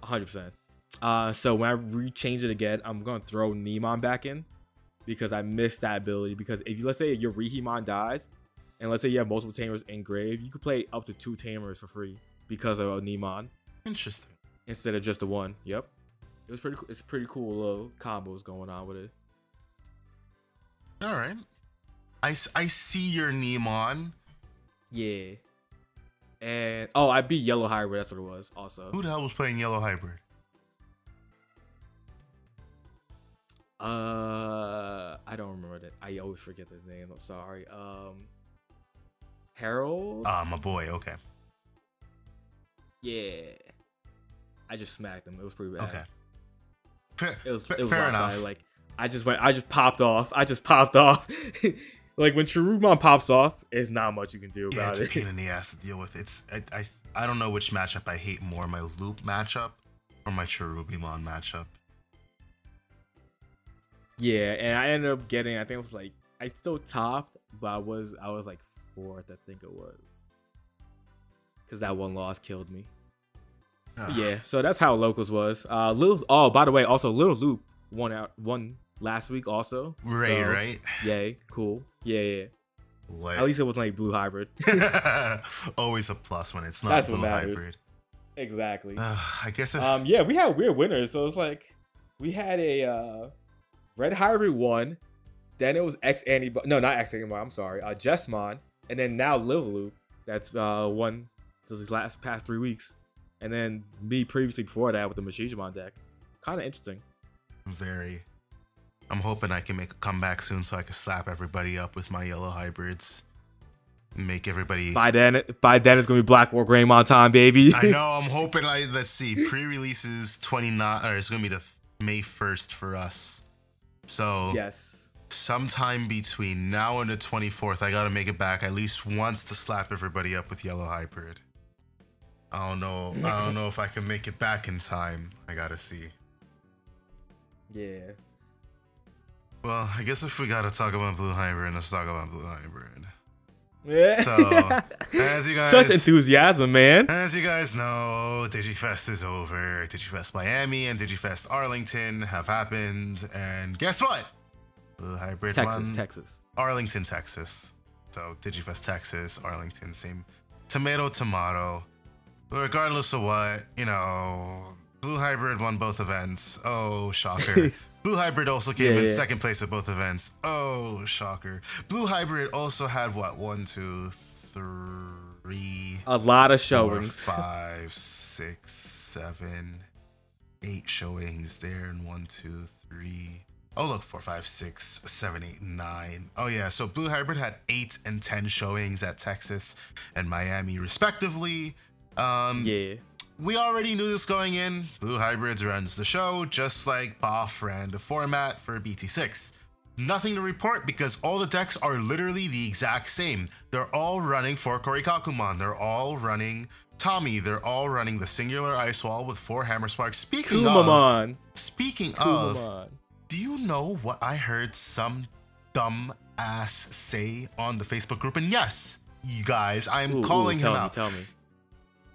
one hundred percent. Uh, so when I rechange it again, I'm going to throw Nimon back in. Because I missed that ability. Because if you, let's say your Rehimon dies, and let's say you have multiple Tamers in grave, you can play up to two Tamers for free because of Nimon. Interesting. Instead of just the one. Yep. It was pretty. It's pretty cool little combos going on with it. All right. I, I see your Nimon. Yeah. And, oh, I beat Yellow Hybrid. That's what it was, also. Who the hell was playing Yellow Hybrid? Uh, I don't remember that. I always forget his name. I'm sorry. Um, Harold? Ah, uh, my boy. Okay. Yeah. I just smacked him. It was pretty bad. Okay. Fair, it was, it was fair enough. Like, I just went. I just popped off. I just popped off. Like, when Cherubimon pops off, there's not much you can do about it. Yeah, it's a pain in the ass to deal with. It's I, I I don't know which matchup I hate more, my Loop matchup or my Cherubimon matchup. Yeah, and I ended up getting, I think it was like, I still topped, but I was, I was like fourth, I think it was. Because that one loss killed me. Uh. Yeah, so that's how Locals was. Uh, Lil, oh, by the way, also Lilith Loop won out, won last week also. Right, so, right? Yay, cool. Yeah, yeah. Lit. At least it wasn't like Blue Hybrid. Always a plus when it's not that's Blue Hybrid. Exactly. Uh, I guess if... Um, yeah, we had weird winners, so it's like, we had a... Uh, Red Hybrid won, then it was X Antibody. No, not X Antibody. I'm sorry. Uh, Jesmon, and then now Lilith Loop. That's uh, won these last past three weeks, and then me previously before that with the Machinedramon deck. Kind of interesting. Very. I'm hoping I can make a comeback soon so I can slap everybody up with my Yellow Hybrids. Make everybody. By then, by then it's gonna be Black War Greymon time, baby. I know. I'm hoping. I let's see. Pre-releases twenty-nine. Or it's gonna be the May first for us. So yes, sometime between now and the twenty-fourth, I gotta make it back at least once to slap everybody up with Yellow Hybrid. I don't know. I don't know if I can make it back in time. I gotta see. Yeah. Well, I guess if we gotta talk about Blue Hybrid, let's talk about Blue Hybrid. Yeah. So, as you guys, such enthusiasm, man. As you guys know, DigiFest is over. DigiFest Miami and DigiFest Arlington have happened, and guess what? Blue Hybrid Texas, one. Texas, Arlington, Texas. So DigiFest Texas, Arlington, same tomato, tomato. Regardless of what, you know, Blue Hybrid won both events. Oh, shocker. Blue Hybrid also came yeah, in yeah. second place at both events. Oh, shocker. Blue Hybrid also had, what, one, two, three... A lot of showings. Four, five, six, seven, eight showings there. And one, two, three... Oh, look, four, five, six, seven, eight, nine. Oh, yeah, so Blue Hybrid had eight and ten showings at Texas and Miami, respectively. Um, yeah. We already knew this going in. Blue Hybrids runs the show, just like B O F ran the format for B T six. Nothing to report because all the decks are literally the exact same. They're all running for Kakumon. They're all running Tommy. They're all running the singular Ice Wall with four Hammer Sparks. Speaking Kumamon. of, speaking Kumamon. of, do you know what I heard some dumb ass say on the Facebook group? And yes, you guys, I am ooh, calling ooh, him me, out. Tell me.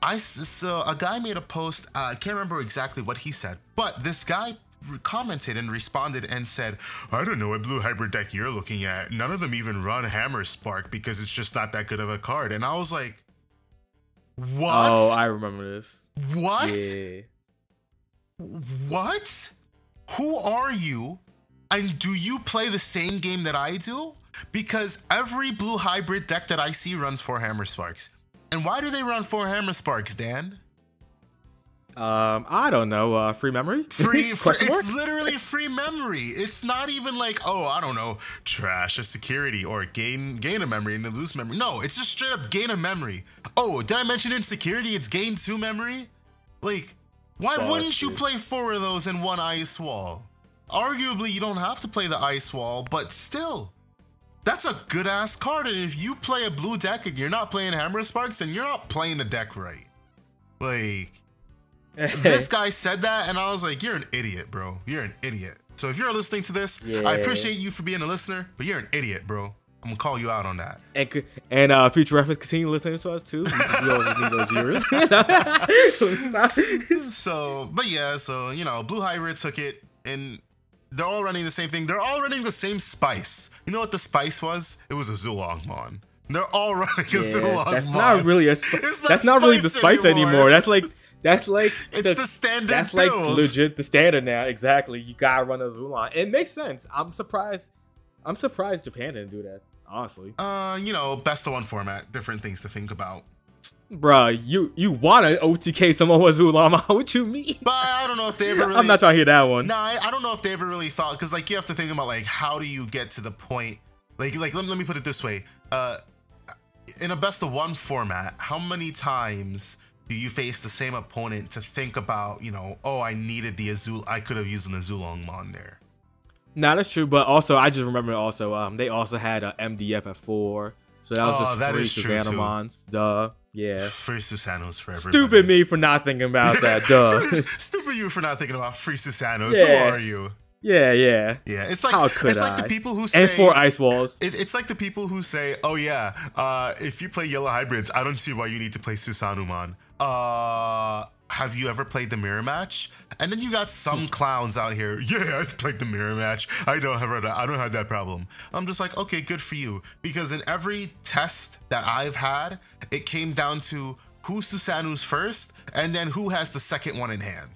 I, so a guy made a post, uh, I can't remember exactly what he said, but this guy commented and responded and said, I don't know what Blue Hybrid deck you're looking at. None of them even run Hammer Spark because it's just not that good of a card. And I was like, what? Oh, I remember this. What? Yeah. What? Who are you? And do you play the same game that I do? Because every Blue Hybrid deck that I see runs four Hammer Sparks. And why do they run four Hammer Sparks, Dan? Um, I don't know. Uh, free memory? Free. Fr it's literally free memory. It's not even like, oh, I don't know, trash a security or gain gain a memory and lose memory. No, it's just straight up gain a memory. Oh, did I mention insecurity? It's gain two memory. Like, Why Galaxy. Wouldn't you play four of those in one Ice Wall? Arguably, you don't have to play the Ice Wall, but still, that's a good-ass card, and if you play a blue deck and you're not playing Hammer Sparks, then you're not playing the deck right. Like, this guy said that, and I was like, you're an idiot, bro. You're an idiot. So if you're listening to this, yeah. I appreciate you for being a listener, but you're an idiot, bro. I'm gonna call you out on that. And, and uh, future reference, continue listening to us too. We always need those viewers. So, but yeah, so you know, Blue Hybrid took it, and they're all running the same thing. They're all running the same spice. You know what the spice was? It was a Zulongmon. They're all running a yeah, Zulongmon. That's not really a. Sp- that's that's not, not really the spice anymore. anymore. That's like that's like it's the, the standard. That's build. Like legit the standard now. Exactly, you gotta run a Zulon. It makes sense. I'm surprised. I'm surprised Japan didn't do that. Honestly, uh, you know, best of one format, different things to think about. Bruh, you you want to O T K someone with Zulama? What you mean? But I don't know if they ever. Really... I'm not trying to hear that one. Nah, I, I don't know if they ever really thought, because like you have to think about like how do you get to the point? Like like let, let me put it this way. Uh, in a best of one format, how many times do you face the same opponent to think about you know? Oh, I needed the Azul. I could have used an Azulongmon there. Nah, that's true, but also I just remember also um they also had a M D F at four, so that was oh, just that three Susanomons. Duh, yeah. Free Susanos for everybody. Stupid me for not thinking about that. Duh. Stupid you for not thinking about free Susanos. Yeah. Who are you? Yeah, yeah, yeah. It's like How could it's I? like the people who say and four ice walls. It, it's like the people who say, "Oh yeah, uh, if you play yellow hybrids, I don't see why you need to play Susanumon." Uh. Have you ever played the mirror match? And then you got some clowns out here. Yeah, I played the mirror match. I don't have that. I don't have that problem. I'm just like, okay, good for you. Because in every test that I've had, it came down to who Susanu's first, and then who has the second one in hand.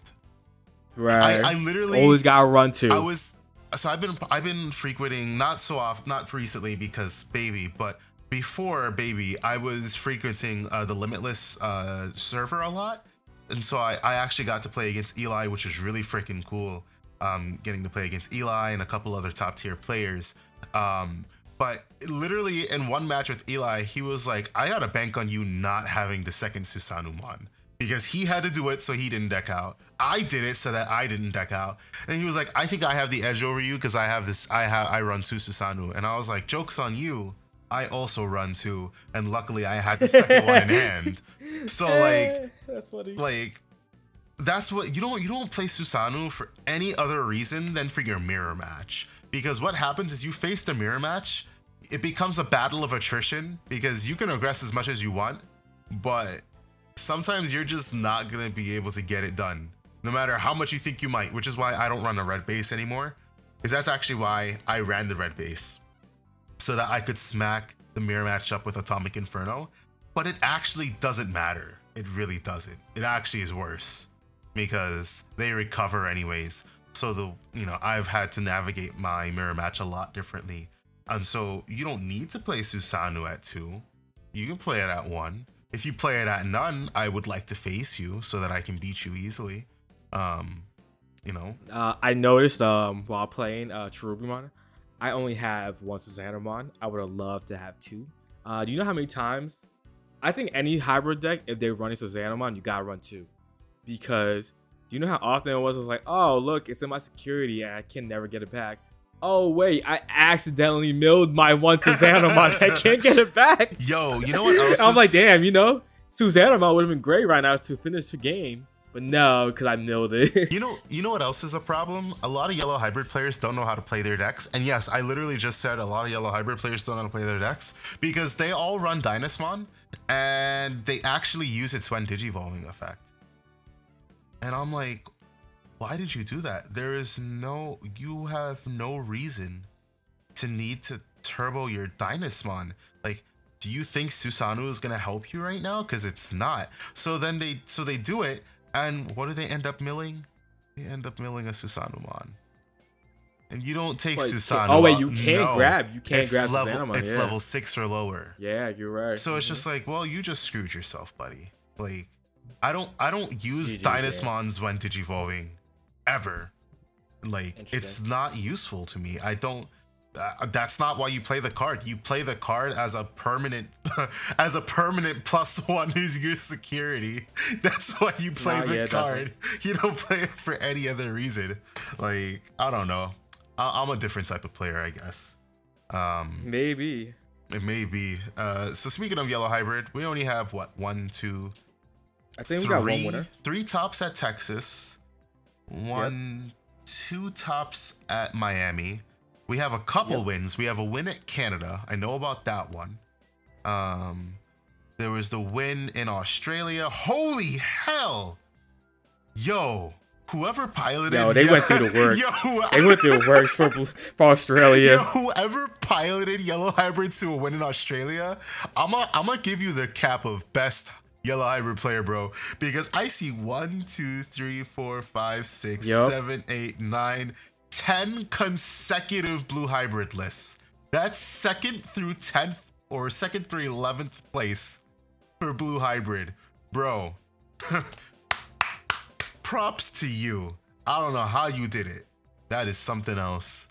Right. I, I literally always got to run to. I was so I've been I've been frequenting not so often, not recently because baby, but before baby, I was frequenting uh, the Limitless uh, server a lot. And so I, I actually got to play against Eli, which is really freaking cool. Um, getting to play against Eli and a couple other top tier players. Um, but literally in one match with Eli, he was like, I got to bank on you not having the second Susanumon. Because he had to do it so he didn't deck out. I did it so that I didn't deck out. And he was like, I think I have the edge over you because I have this, I have, I run two Susanu. And I was like, joke's on you. I also run two. And luckily I had the second one in hand. So like... That's funny. Like, that's what you don't you don't play Susanoo for any other reason than for your mirror match. Because what happens is you face the mirror match, it becomes a battle of attrition because you can aggress as much as you want, but sometimes you're just not gonna be able to get it done, no matter how much you think you might. Which is why I don't run a red base anymore, because that's actually why I ran the red base, so that I could smack the mirror match up with Atomic Inferno. But it actually doesn't matter. It really doesn't. It actually is worse because they recover anyways. So the you know I've had to navigate my mirror match a lot differently, and so you don't need to play Susanoo at two. You can play it at one. If you play it at none, I would like to face you so that I can beat you easily. Um, you know. Uh, I noticed um while playing uh Cherubimon, I only have one Susanomon. I would have loved to have two. Uh, do you know how many times? I think any hybrid deck, if they're running Susanomon, you gotta run two. Because you know how often it was, it was like, oh, look, it's in my security and I can never get it back. Oh, wait, I accidentally milled my one Susanomon. I can't get it back. Yo, you know what else? I'm is... like, damn, you know, Susanomon would have been great right now to finish the game. But no, because I milled it. you know, you know what else is a problem? A lot of yellow hybrid players don't know how to play their decks. And yes, I literally just said a lot of yellow hybrid players don't know how to play their decks because they all run Dynamonmon. And they actually use its when digivolving effect. And I'm like, why did you do that? There is no, you have no reason to need to turbo your Dynasmon. Like, do you think Susanoo is going to help you right now? Because it's not. So then they, so they do it. And what do they end up milling? They end up milling a Susanomon. And you don't take like, Susanoo. Oh wait, you can't no. grab. You can't it's grab level, Susanomon. It's yeah. level six or lower. Yeah, you're right. So mm-hmm. it's just like, well, you just screwed yourself, buddy. Like, I don't, I don't use Dynasmons when digivolving, ever. Like, it's not useful to me. I don't. Uh, that's not why you play the card. You play the card as a permanent, as a permanent plus one who's your security. That's why you play nah, the yeah, card. Definitely. You don't play it for any other reason. Like, I don't know. I I'm a different type of player, I guess. Um, Maybe. It may be. Uh, so speaking of Yellow Hybrid, we only have, what, one, two, I think three, we got one winner. Three tops at Texas. One, yep. two tops at Miami. We have a couple yep. wins. We have a win at Canada. I know about that one. Um, there was the win in Australia. Holy hell! Yo, whoever piloted... Yo, they yeah, went through the works. Yo, they went through the works for, for Australia. Yo, whoever piloted Yellow Hybrid to a win in Australia, I'm gonna I'm gonna give you the cap of best Yellow Hybrid player, bro, because I see one, two, three, four, five, six, yep. seven, eight, nine... ten consecutive blue hybrid lists. That's second through tenth or second through eleventh place for blue hybrid, bro. Props to you. I don't know how you did it. That is something else.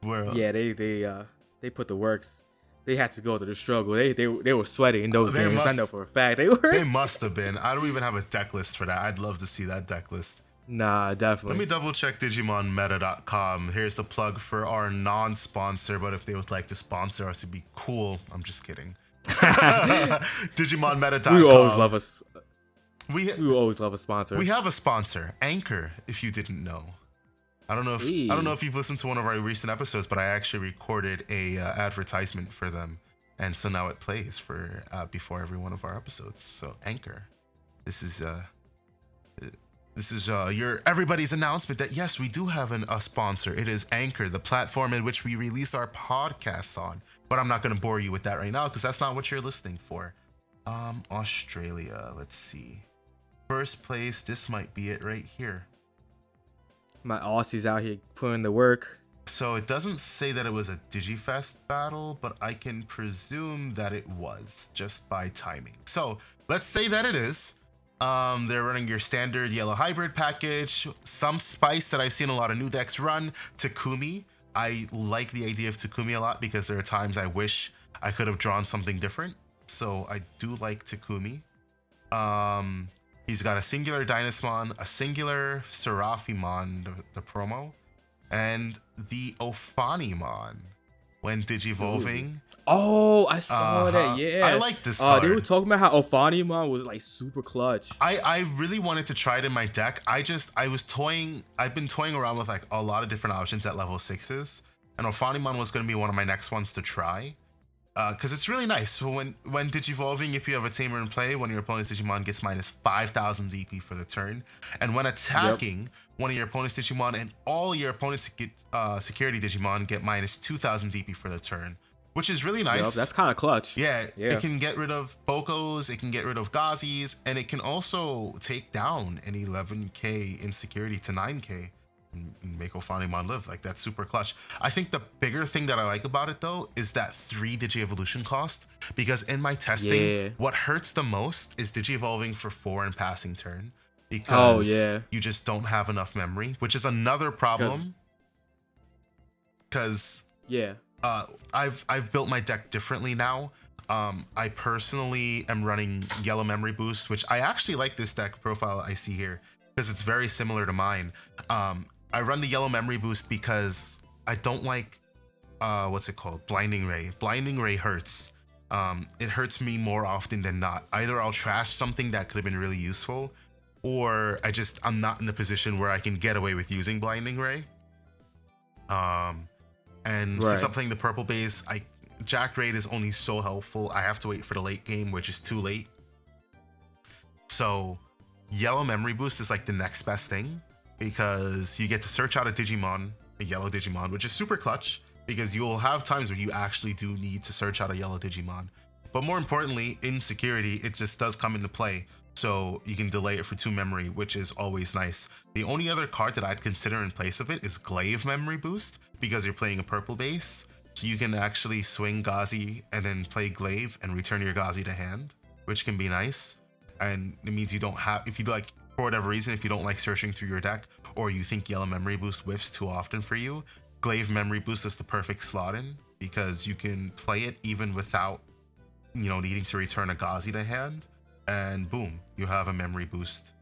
Where yeah, they they uh they put the works. They had to go through the struggle. They they they were sweating in those they games. Must, I know for a fact they were. They must have been. I don't even have a deck list for that. I'd love to see that deck list. Nah, definitely. Let me double check Digimon Meta dot com. Here's the plug for our non-sponsor, but if they would like to sponsor us, it'd be cool. I'm just kidding. Digimon Meta dot com. We always love us. We we always love a sponsor. We have a sponsor, Anchor. If you didn't know, I don't know if Jeez. I don't know if you've listened to one of our recent episodes, but I actually recorded a uh, advertisement for them, and so now it plays for uh, before every one of our episodes. So Anchor, this is uh. It, This is uh, your everybody's announcement that, yes, we do have an, a sponsor. It is Anchor, the platform in which we release our podcasts on. But I'm not going to bore you with that right now because that's not what you're listening for. Um, Australia, let's see. First place, this might be it right here. My Aussies out here putting the work. So it doesn't say that it was a DigiFest battle, but I can presume that it was just by timing. So let's say that it is. Um, they're running your standard yellow hybrid package, some spice that I've seen a lot of new decks run, Takumi. I like the idea of Takumi a lot because there are times I wish I could have drawn something different. So I do like Takumi. Um, he's got a singular Dynasmon, a singular Seraphimon, the, the promo, and the Ofanimon when digivolving. Ooh. Oh, I saw uh-huh. that. Yeah, I like this card. Uh, they were talking about how Ofanimon was like super clutch. I, I really wanted to try it in my deck. I just I was toying. I've been toying around with like a lot of different options at level sixes, and Ofanimon was going to be one of my next ones to try, because uh, it's really nice. So when when digivolving, if you have a tamer in play, one of your opponent's Digimon gets minus five thousand D P for the turn, and when attacking, yep. one of your opponent's Digimon and all your opponent's get, uh, security Digimon get minus two thousand D P for the turn. Which is really nice. Yep, that's kind of clutch. Yeah, yeah, it can get rid of Bokos, it can get rid of Gazis, and it can also take down an eleven K insecurity to nine K and make Ofanimon live. Like, that's super clutch. I think the bigger thing that I like about it, though, is that three Digievolution cost. Because in my testing, yeah. what hurts the most is Digievolving for four and passing turn. Because oh, yeah. you just don't have enough memory, which is another problem. Because... yeah. Uh, I've I've built my deck differently now. Um, I personally am running Yellow Memory Boost, which I actually like this deck profile I see here because it's very similar to mine. Um, I run the Yellow Memory Boost because I don't like, uh, what's it called? Blinding Ray. Blinding Ray hurts. Um, it hurts me more often than not. Either I'll trash something that could have been really useful, or I just, I'm not in a position where I can get away with using Blinding Ray. Um... And right. since I'm playing the purple base, I Jack Raid is only so helpful. I have to wait for the late game, which is too late. So Yellow Memory Boost is like the next best thing because you get to search out a Digimon, a yellow Digimon, which is super clutch because you'll have times where you actually do need to search out a yellow Digimon. But more importantly, in security, it just does come into play. So you can delay it for two memory, which is always nice. The only other card that I'd consider in place of it is Glaive Memory Boost, because you're playing a purple base. So you can actually swing Gazi and then play Glaive and return your Gazi to hand, which can be nice. And it means you don't have, if you like, for whatever reason, if you don't like searching through your deck, or you think Yellow Memory Boost whiffs too often for you, Glaive Memory Boost is the perfect slot in because you can play it even without, you know, needing to return a Gazi to hand, and boom, you have a memory boost.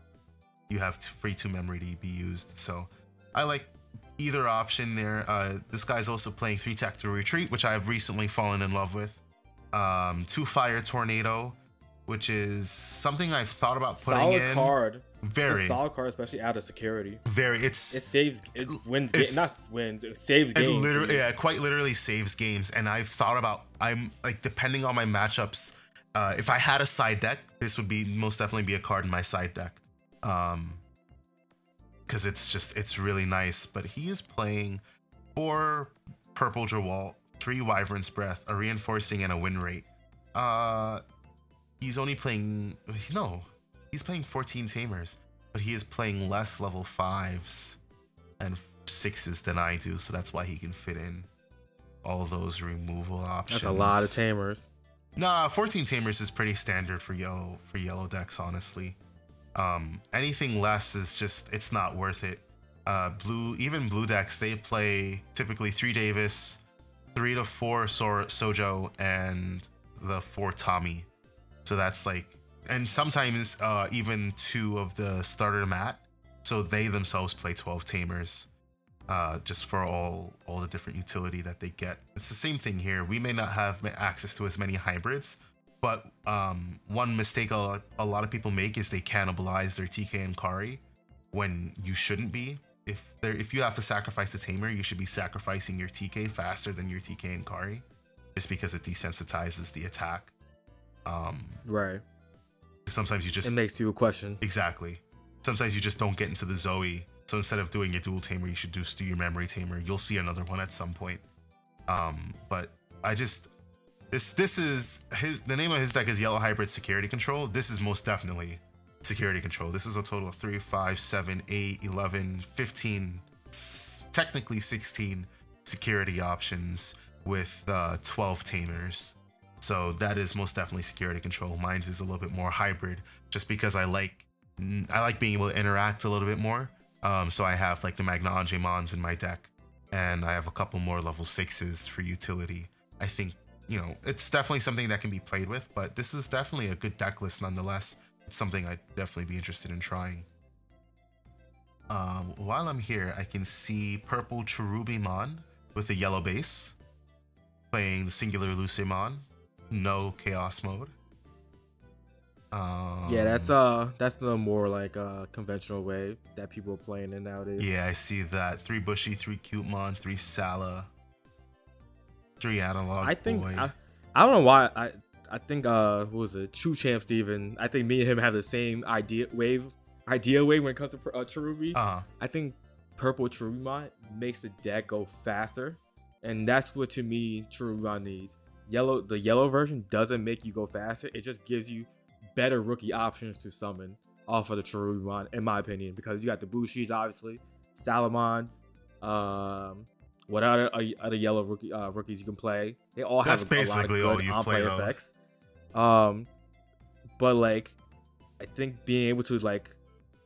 You have free two memory to be used. So I like either option there. Uh, this guy's also playing three Tactical Retreat, which I have recently fallen in love with. Um, two Fire Tornado, which is something I've thought about putting solid in. Card. Very it's a solid card, especially out of security. Very, it's it saves it wins games, not wins it saves games. It literally, yeah, it quite literally saves games. And I've thought about I'm like depending on my matchups. Uh, if I had a side deck, this would be most definitely be a card in my side deck. Um, because it's just it's really nice. But he is playing four Purple Jawal, three Wyvern's Breath, a Reinforcing, and a Win Rate. Uh, he's only playing no. He's playing fourteen Tamers, but he is playing less level fives and sixes than I do, so that's why he can fit in all those removal options. That's a lot of Tamers. Nah, fourteen Tamers is pretty standard for yellow for yellow decks, honestly. Um, anything less is just, it's not worth it. Uh, blue, even blue decks, they play typically three Davis, three to four so- Sojo, and the four Tommy. So that's like, and sometimes uh, even two of the starter mat, so they themselves play twelve Tamers, uh, just for all all the different utility that they get. It's the same thing here. We may not have access to as many hybrids, but um, one mistake a lot of people make is they cannibalize their T K and Kari when you shouldn't be. If there, if you have to sacrifice a Tamer, you should be sacrificing your T K faster than your T K and Kari, just because it desensitizes the attack. Um, right. Sometimes you just it makes people question exactly. Sometimes you just don't get into the Zoe, so instead of doing your dual tamer, you should just do your memory tamer. You'll see another one at some point. Um, but I just this this is his the name of his deck is Yellow Hybrid Security Control. This is most definitely security control. This is a total of three, five, seven, eight, eleven, fifteen, s- technically sixteen security options with uh, twelve tamers. So that is most definitely security control. Mine's is a little bit more hybrid, just because I like I like being able to interact a little bit more. Um, so I have like the Machinedramons in my deck, and I have a couple more level sixes for utility. I think, you know, it's definitely something that can be played with, but this is definitely a good deck list nonetheless. It's something I'd definitely be interested in trying. Um, while I'm here, I can see purple Cherubimon with a yellow base, playing the singular Lucemon. No chaos mode. Um, yeah, that's uh, that's the more like uh conventional way that people are playing in nowadays. Yeah, I see that. Three Bushy, three Cutemon, three Sala, three Analog. I think boy. I, I don't know why I I think uh who was it? True Champ Steven. I think me and him have the same idea wave idea wave when it comes to uh, Cherubi. Uh-huh. I think purple Cherubimon makes the deck go faster, and that's what to me Cherubimon needs. Yellow, the yellow version doesn't make you go faster. It just gives you better rookie options to summon off of the Cherubimon, in my opinion, because you got the Bushis, obviously, Salamons, um, what other other yellow rookie uh, rookies you can play. They all have that's a, basically a lot of good all you play effects. Um, but like, I think being able to like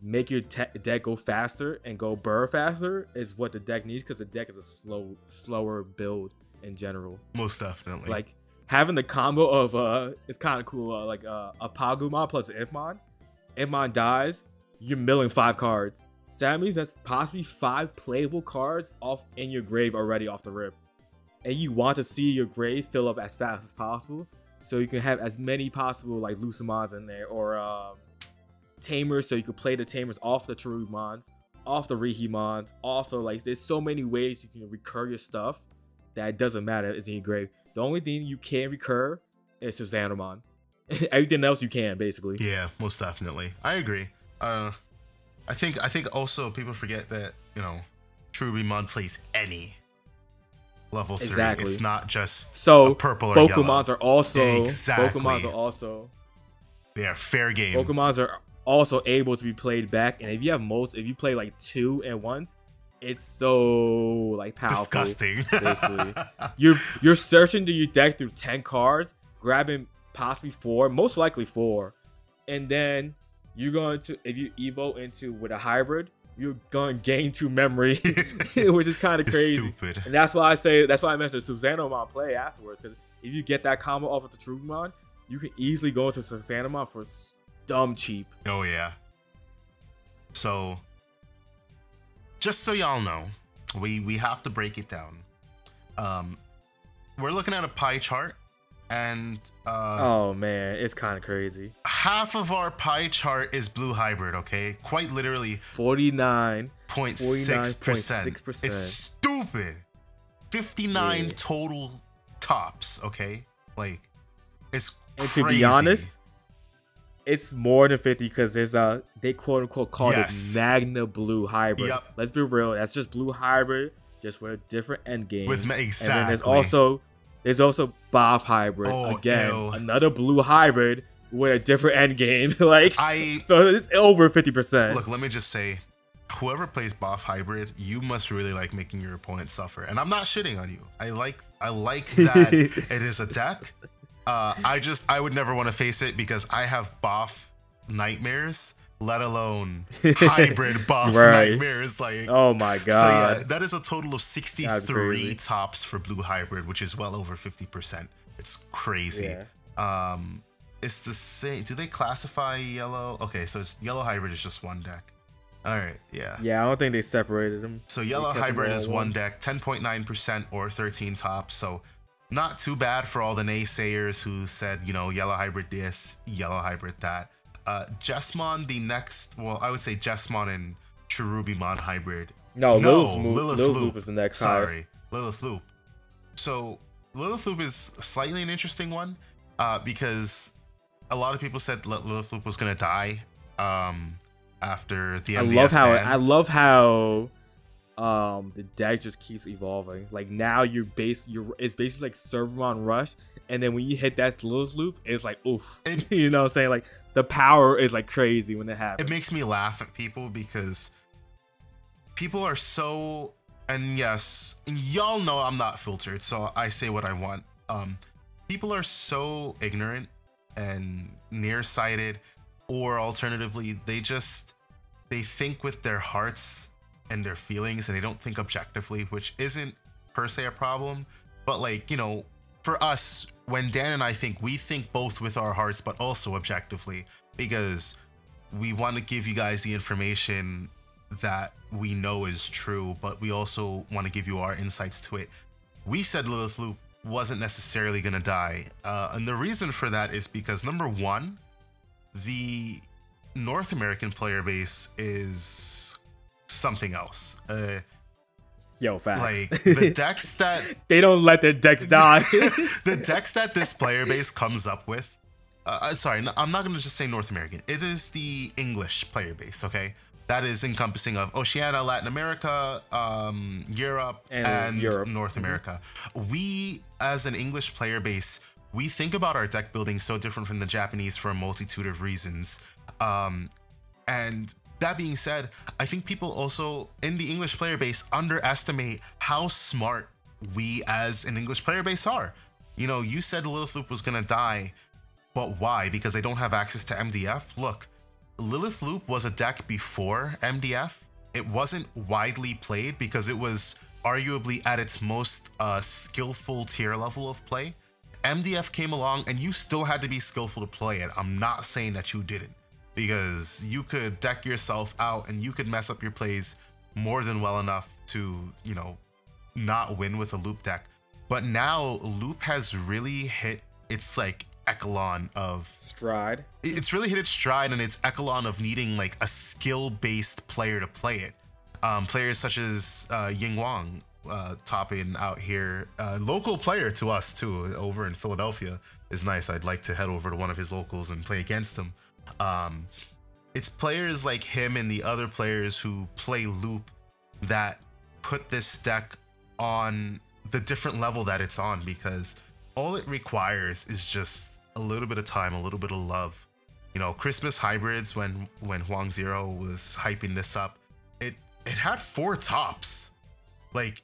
make your te- deck go faster and go burr faster is what the deck needs, because the deck is a slow, slower build. In general, most definitely, like having the combo of uh it's kind of cool, uh, like uh, a Pagumon plus an Ifmon. Ifmon dies, you're milling five cards, so that means that's possibly five playable cards off in your grave already off the rip, and you want to see your grave fill up as fast as possible so you can have as many possible like Lucemons in there, or um Tamers, so you can play the Tamers off the Cherubimons, off the Rehimons, off the, like, there's so many ways you can recur your stuff that it doesn't matter, it's in your grave. The only thing you can recur is Susanomon. Everything else you can, basically. Yeah, most definitely. I agree. Uh, I think I think also people forget that, you know, Cherubimon plays any level three. Exactly. It's not just so purple or Bokomons yellow. Are also exactly. Bokomons are also they are fair game. Bokomons are also able to be played back, and if you have multi, if you play like two at once, it's so like powerful. Disgusting. Basically, you're you're searching through your deck through ten cards, grabbing possibly four, most likely four, and then you're going to if you evo into with a hybrid, you're gonna gain two memory, which is kind of crazy. Stupid. And that's why I say that's why I mentioned Susanomon play afterwards, because if you get that combo off of the Cherubimon, you can easily go into Susanomon for dumb cheap. Oh yeah. So, just so y'all know, we we have to break it down. Um, we're looking at a pie chart, and uh, oh man, it's kind of crazy. Half of our pie chart is blue hybrid. Okay, quite literally forty-nine point six percent. It's stupid. fifty-nine yeah. total tops. Okay, like it's and crazy. To be honest, it's more than fifty because there's a they quote unquote called yes. it Magna Blue Hybrid. Yep. Let's be real, that's just Blue Hybrid, just with a different end game. With exactly. And then there's also there's also Bob Hybrid oh, again, ew. another Blue Hybrid with a different end game. like I so it's over fifty percent. Look, let me just say, whoever plays Bob Hybrid, you must really like making your opponent suffer. And I'm not shitting on you. I like I like that it is a deck. Uh, I just I would never want to face it because I have buff nightmares, let alone hybrid buff right. nightmares. Like, oh my god! So yeah, that is a total of sixty-three tops for blue hybrid, which is well over fifty percent. It's crazy. Yeah. Um, it's the same. Do they classify yellow? Okay, so it's yellow hybrid is just one deck. All right, yeah. Yeah, I don't think they separated them. So yellow hybrid is one deck, ten point nine percent or thirteen tops. So. Not too bad for all the naysayers who said, you know, yellow hybrid this, yellow hybrid that. Uh, Jesmon, the next, well, I would say Jesmon and Cherubimon hybrid. No, no Lilith, Lilith, Lilith Loop. Loop is the next. Sorry, highest. Lilith Loop. So Lilith Loop is slightly an interesting one uh, because a lot of people said Lilith Loop was gonna die um, after the M D F I love how ban. I love how. Um, the deck just keeps evolving. Like now, you're base, you it's basically like Cerberon Rush, and then when you hit that Lilith Loop, it's like oof. It, you know what I'm saying? Like the power is like crazy when it happens. It makes me laugh at people because people are so and yes, and y'all know I'm not filtered, so I say what I want. Um, people are so ignorant and nearsighted, or alternatively, they just they think with their hearts. And their feelings, and they don't think objectively, which isn't per se a problem, but like, you know, for us, when Dan and I think, we think both with our hearts but also objectively, because we want to give you guys the information that we know is true, but we also want to give you our insights to it. We said Lilith Loop wasn't necessarily gonna die, uh, and the reason for that is because, number one, the North American player base is something else. Uh, Yo, facts. Like the decks that they don't let their decks die. The decks that this player base comes up with. Uh, sorry, no, I'm not gonna just say North American. It is the English player base. Okay, that is encompassing of Oceania, Latin America, um, Europe, and, and Europe. North America. Mm-hmm. We, as an English player base, we think about our deck building so different from the Japanese for a multitude of reasons, um, and. That being said, I think people also in the English player base underestimate how smart we as an English player base are. You know, you said Lilith Loop was gonna die, but why? Because they don't have access to M D F? Look, Lilith Loop was a deck before M D F. It wasn't widely played because it was arguably at its most uh, skillful tier level of play. M D F came along and you still had to be skillful to play it. I'm not saying that you didn't. Because you could deck yourself out and you could mess up your plays more than well enough to, you know, not win with a Loop deck. But now Loop has really hit its like echelon of stride. It's really hit its stride and its echelon of needing like a skill-based player to play it. Um, players such as uh, Ying Wang, uh, topping out here, uh, local player to us too, over in Philadelphia is nice. I'd like to head over to one of his locals and play against him. Um, it's players like him and the other players who play Loop that put this deck on the different level that it's on, because all it requires is just a little bit of time, a little bit of love. You know, Christmas hybrids, when when Huang Zero was hyping this up, it it had four tops. Like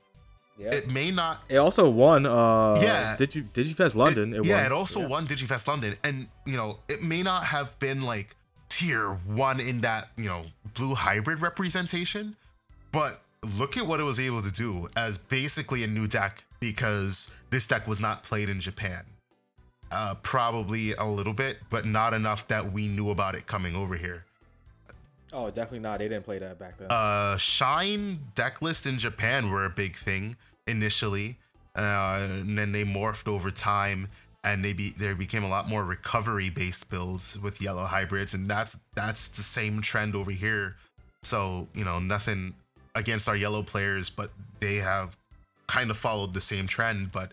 yeah. It may not. It also won. Uh, yeah, Digi DigiFest London. It, it yeah, won. it also yeah. won DigiFest London, and you know it may not have been like tier one in that, you know, blue hybrid representation, but look at what it was able to do as basically a new deck, because this deck was not played in Japan. Uh, probably a little bit, but not enough that we knew about it coming over here. Oh, definitely not. They didn't play that back then. Uh, Shine deck list in Japan were a big thing initially, uh, and then they morphed over time, and they be, there became a lot more recovery-based builds with yellow hybrids, and that's that's the same trend over here. So, you know, nothing against our yellow players, but they have kind of followed the same trend. But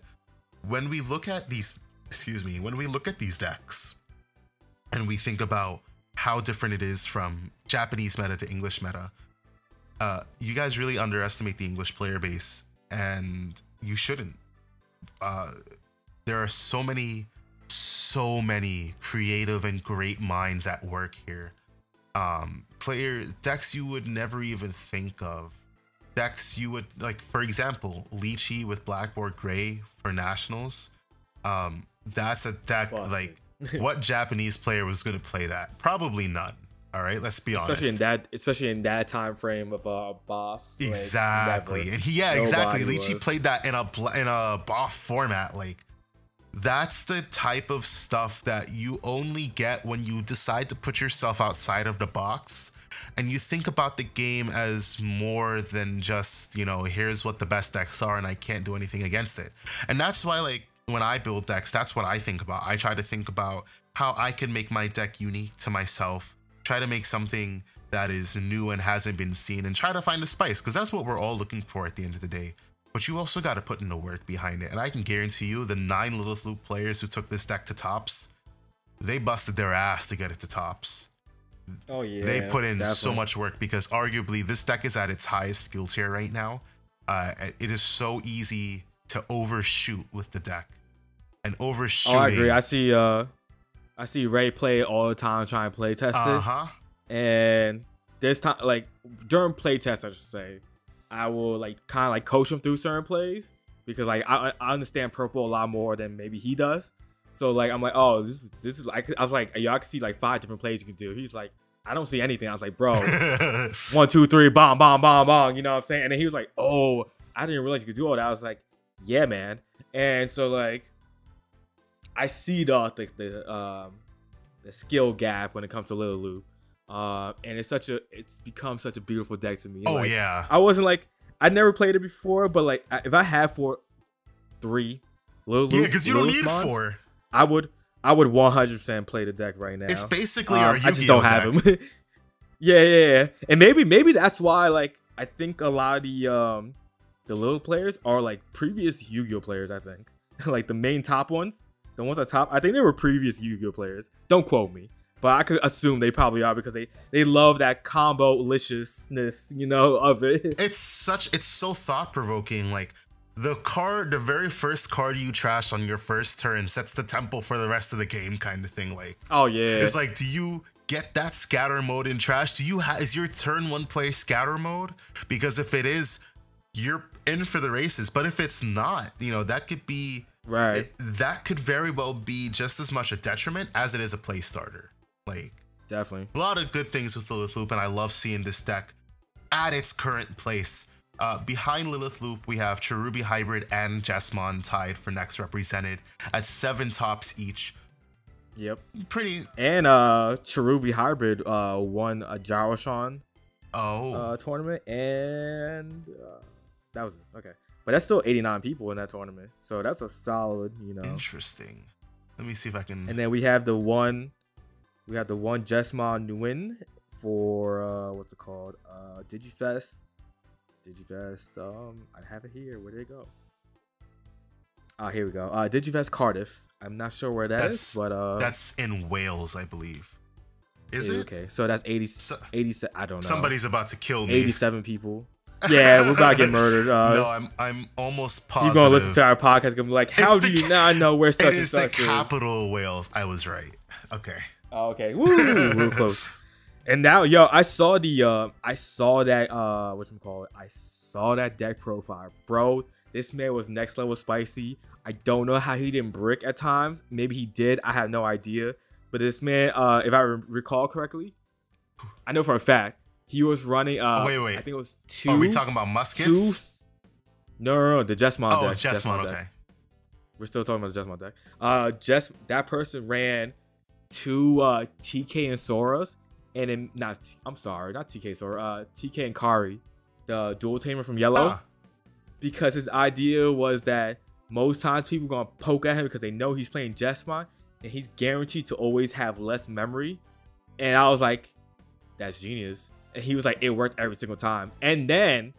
when we look at these, excuse me, when we look at these decks and we think about how different it is from Japanese meta to English meta, uh, you guys really underestimate the English player base, and you shouldn't. Uh, there are so many, so many creative and great minds at work here. Um, player decks you would never even think of. Decks you would, like, for example, Lychee with Blackboard Gray for Nationals. Um, that's a deck, well, like, what Japanese player was going to play that? Probably none. All right, let's be especially honest. Especially in that, especially in that time frame of uh, a boss. Exactly, like, and he, yeah, exactly. Lychee played that in a in a boss format. Like, that's the type of stuff that you only get when you decide to put yourself outside of the box and you think about the game as more than just, you know, here's what the best decks are and I can't do anything against it. And that's why, like, when I build decks, that's what I think about. I try to think about how I can make my deck unique to myself, try to make something that is new and hasn't been seen, and try to find a spice, because that's what we're all looking for at the end of the day. But you also got to put in the work behind it. And I can guarantee you the nine Lilith Loop players who took this deck to tops, they busted their ass to get it to tops. Oh, yeah. They put in definitely. so much work, because arguably this deck is at its highest skill tier right now. Uh, it is so easy to overshoot with the deck. And overshooting. Oh, I agree. I see, uh, I see Ray play all the time trying to play test it. Uh-huh. And this time, like, during play test, I should say, I will like kind of like coach him through certain plays, because like I, I understand purple a lot more than maybe he does. So like I'm like, oh, this this is like, I was like, y'all can see like five different plays you can do. He's like, I don't see anything. I was like, bro, one, two, three, bomb, bomb, bomb, bomb. You know what I'm saying? And then he was like, oh, I didn't realize you could do all that. I was like, yeah, man. And so like I see the the the, um, the skill gap when it comes to Lilith Loop. Uh, and it's such a, it's become such a beautiful deck to me. Oh, like, yeah. I wasn't like, I never played it before, but like, I, if I had four, three, Lilith Loop, yeah, because you don't need mons, four. I would, I would one hundred percent play the deck right now. It's basically um, our Yu-Gi-Oh! I just don't have deck. Him. yeah, yeah, yeah. And maybe, maybe that's why, like, I think a lot of the, um, the Lilith players are like previous Yu-Gi-Oh! Players, I think. Like the main top ones, the ones at top, I think they were previous Yu-Gi-Oh! Players. Don't quote me. But I could assume they probably are, because they, they love that combo-liciousness, you know, of it. It's such, it's so thought-provoking. Like, the card, the very first card you trash on your first turn sets the tempo for the rest of the game kind of thing. Like, oh, yeah. It's like, do you get that scatter mode in trash? Do you ha- is your turn one play scatter mode? Because if it is, you're in for the races. But if it's not, you know, that could be, right. It, that could very well be just as much a detriment as it is a play starter. Like, definitely a lot of good things with Lilith Loop, and I love seeing this deck at its current place. Uh, behind Lilith Loop, we have Cherubi Hybrid and Jesmon tied for next represented at seven tops each. Yep, pretty. And uh, Cherubi Hybrid uh won a Jaroshan oh uh, tournament, and uh, that was it. Okay, but that's still eighty-nine people in that tournament, so that's a solid, you know. Interesting. Let me see if I can. And then we have the one. We have the one Jesmon Nguyen for, uh, what's it called? Uh, DigiFest. DigiFest. Um, I have it here. Where did it go? Oh, here we go. Uh, DigiFest Cardiff. I'm not sure where that that's, is, but... Uh, that's in Wales, I believe. Is yeah, it? Okay, so that's eighty, so, eighty-seven. I don't know. Somebody's about to kill me. eighty-seven people. Yeah, we're about to get murdered. Uh, no, I'm I'm almost positive. You're going to listen to our podcast and be like, how it's do the, you not know where such and such is? It is the capital Wales. I was right. Okay. Oh, okay, woo, real close. And now, yo, I saw the, uh, I saw that, uh, whatchamacallit, I saw that deck profile. Bro, this man was next level spicy. I don't know how he didn't brick at times. Maybe he did. I have no idea. But this man, uh, if I re recall correctly, I know for a fact he was running. Uh, oh, wait, wait. I think it was two. Are we talking about muskets? Two... No, no, no. The Jesmon oh, deck. Oh, it's Jesmon. Okay. Deck. We're still talking about the Jesmon deck. Uh, Jess, that person ran two uh, T K and Soras, and then not. I'm sorry, not T K Sora. Uh, T K and Kari, the dual tamer from Yellow, uh. because his idea was that most times people are gonna poke at him because they know he's playing Jesmon, and he's guaranteed to always have less memory. And I was like, that's genius. And he was like, it worked every single time. And then